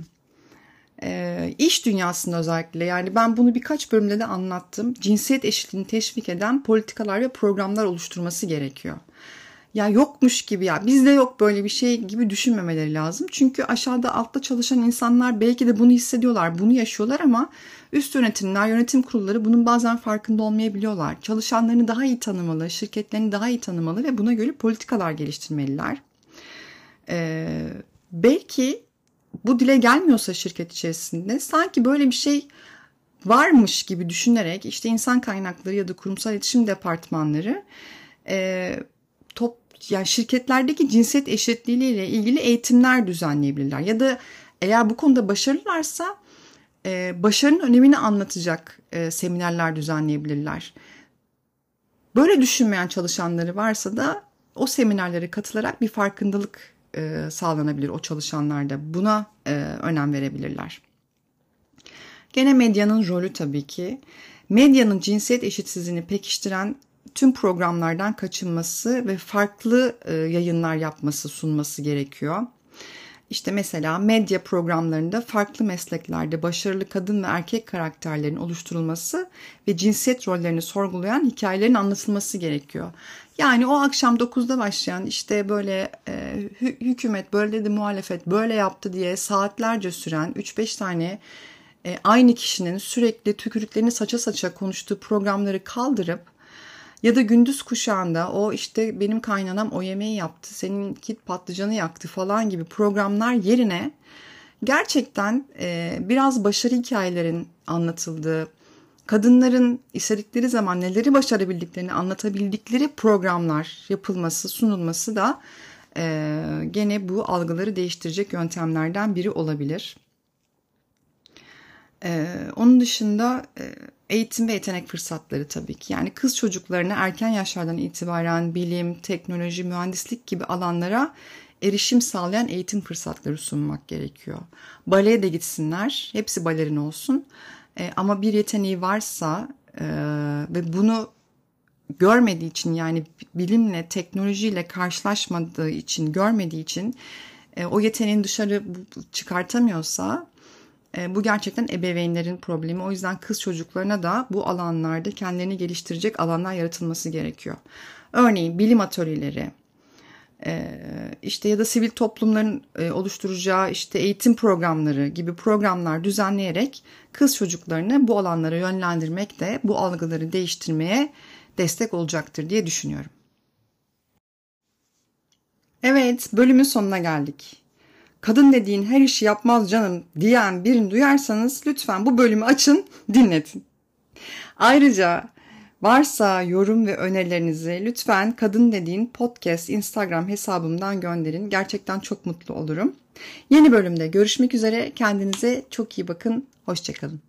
İş dünyasında özellikle yani ben bunu birkaç bölümde de anlattım. Cinsiyet eşitliğini teşvik eden politikalar ve programlar oluşturması gerekiyor. Ya yokmuş gibi ya bizde yok böyle bir şey gibi düşünmemeleri lazım. Çünkü aşağıda altta çalışan insanlar belki de bunu hissediyorlar, bunu yaşıyorlar ama üst yönetimler, yönetim kurulları bunun bazen farkında olmayabiliyorlar. Çalışanlarını daha iyi tanımalı, şirketlerini daha iyi tanımalı ve buna göre politikalar geliştirmeliler. Belki bu dile gelmiyorsa şirket içerisinde sanki böyle bir şey varmış gibi düşünerek işte insan kaynakları ya da kurumsal iletişim departmanları yani şirketlerdeki cinsiyet eşitliği ile ilgili eğitimler düzenleyebilirler. Ya da eğer bu konuda başarılılarsa başarının önemini anlatacak seminerler düzenleyebilirler. Böyle düşünmeyen çalışanları varsa da o seminerlere katılarak bir farkındalık sağlanabilir o çalışanlarda. Buna önem verebilirler. Gene medyanın rolü tabii ki. Medyanın cinsiyet eşitsizliğini pekiştiren tüm programlardan kaçınması ve farklı yayınlar yapması, sunması gerekiyor. İşte mesela medya programlarında farklı mesleklerde başarılı kadın ve erkek karakterlerin oluşturulması ve cinsiyet rollerini sorgulayan hikayelerin anlatılması gerekiyor. Yani o akşam 9'da başlayan işte böyle hükümet böyle dedi, muhalefet böyle yaptı diye saatlerce süren 3-5 tane aynı kişinin sürekli tükürüklerini saça saça konuştuğu programları kaldırıp ya da gündüz kuşağında o işte benim kaynanam o yemeği yaptı, seninki patlıcanı yaktı falan gibi programlar yerine gerçekten biraz başarı hikayelerin anlatıldığı, kadınların istedikleri zaman neleri başarabildiklerini anlatabildikleri programlar yapılması, sunulması da gene bu algıları değiştirecek yöntemlerden biri olabilir. Onun dışında eğitim ve yetenek fırsatları tabii ki. Yani kız çocuklarına erken yaşlardan itibaren bilim, teknoloji, mühendislik gibi alanlara erişim sağlayan eğitim fırsatları sunmak gerekiyor. Baleye de gitsinler, hepsi balerin olsun. Ama bir yeteneği varsa ve bunu görmediği için, yani bilimle, teknolojiyle karşılaşmadığı için, görmediği için o yeteneğini dışarı çıkartamıyorsa bu gerçekten ebeveynlerin problemi. O yüzden kız çocuklarına da bu alanlarda kendilerini geliştirecek alanlar yaratılması gerekiyor. Örneğin bilim atölyeleri, işte ya da sivil toplumların oluşturacağı işte eğitim programları gibi programlar düzenleyerek kız çocuklarını bu alanlara yönlendirmek de bu algıları değiştirmeye destek olacaktır diye düşünüyorum. Evet, bölümün sonuna geldik. Kadın dediğin her işi yapmaz canım diyen birini duyarsanız lütfen bu bölümü açın, dinletin. Ayrıca varsa yorum ve önerilerinizi lütfen Kadın Dediğin Podcast Instagram hesabımdan gönderin. Gerçekten çok mutlu olurum. Yeni bölümde görüşmek üzere. Kendinize çok iyi bakın. Hoşçakalın.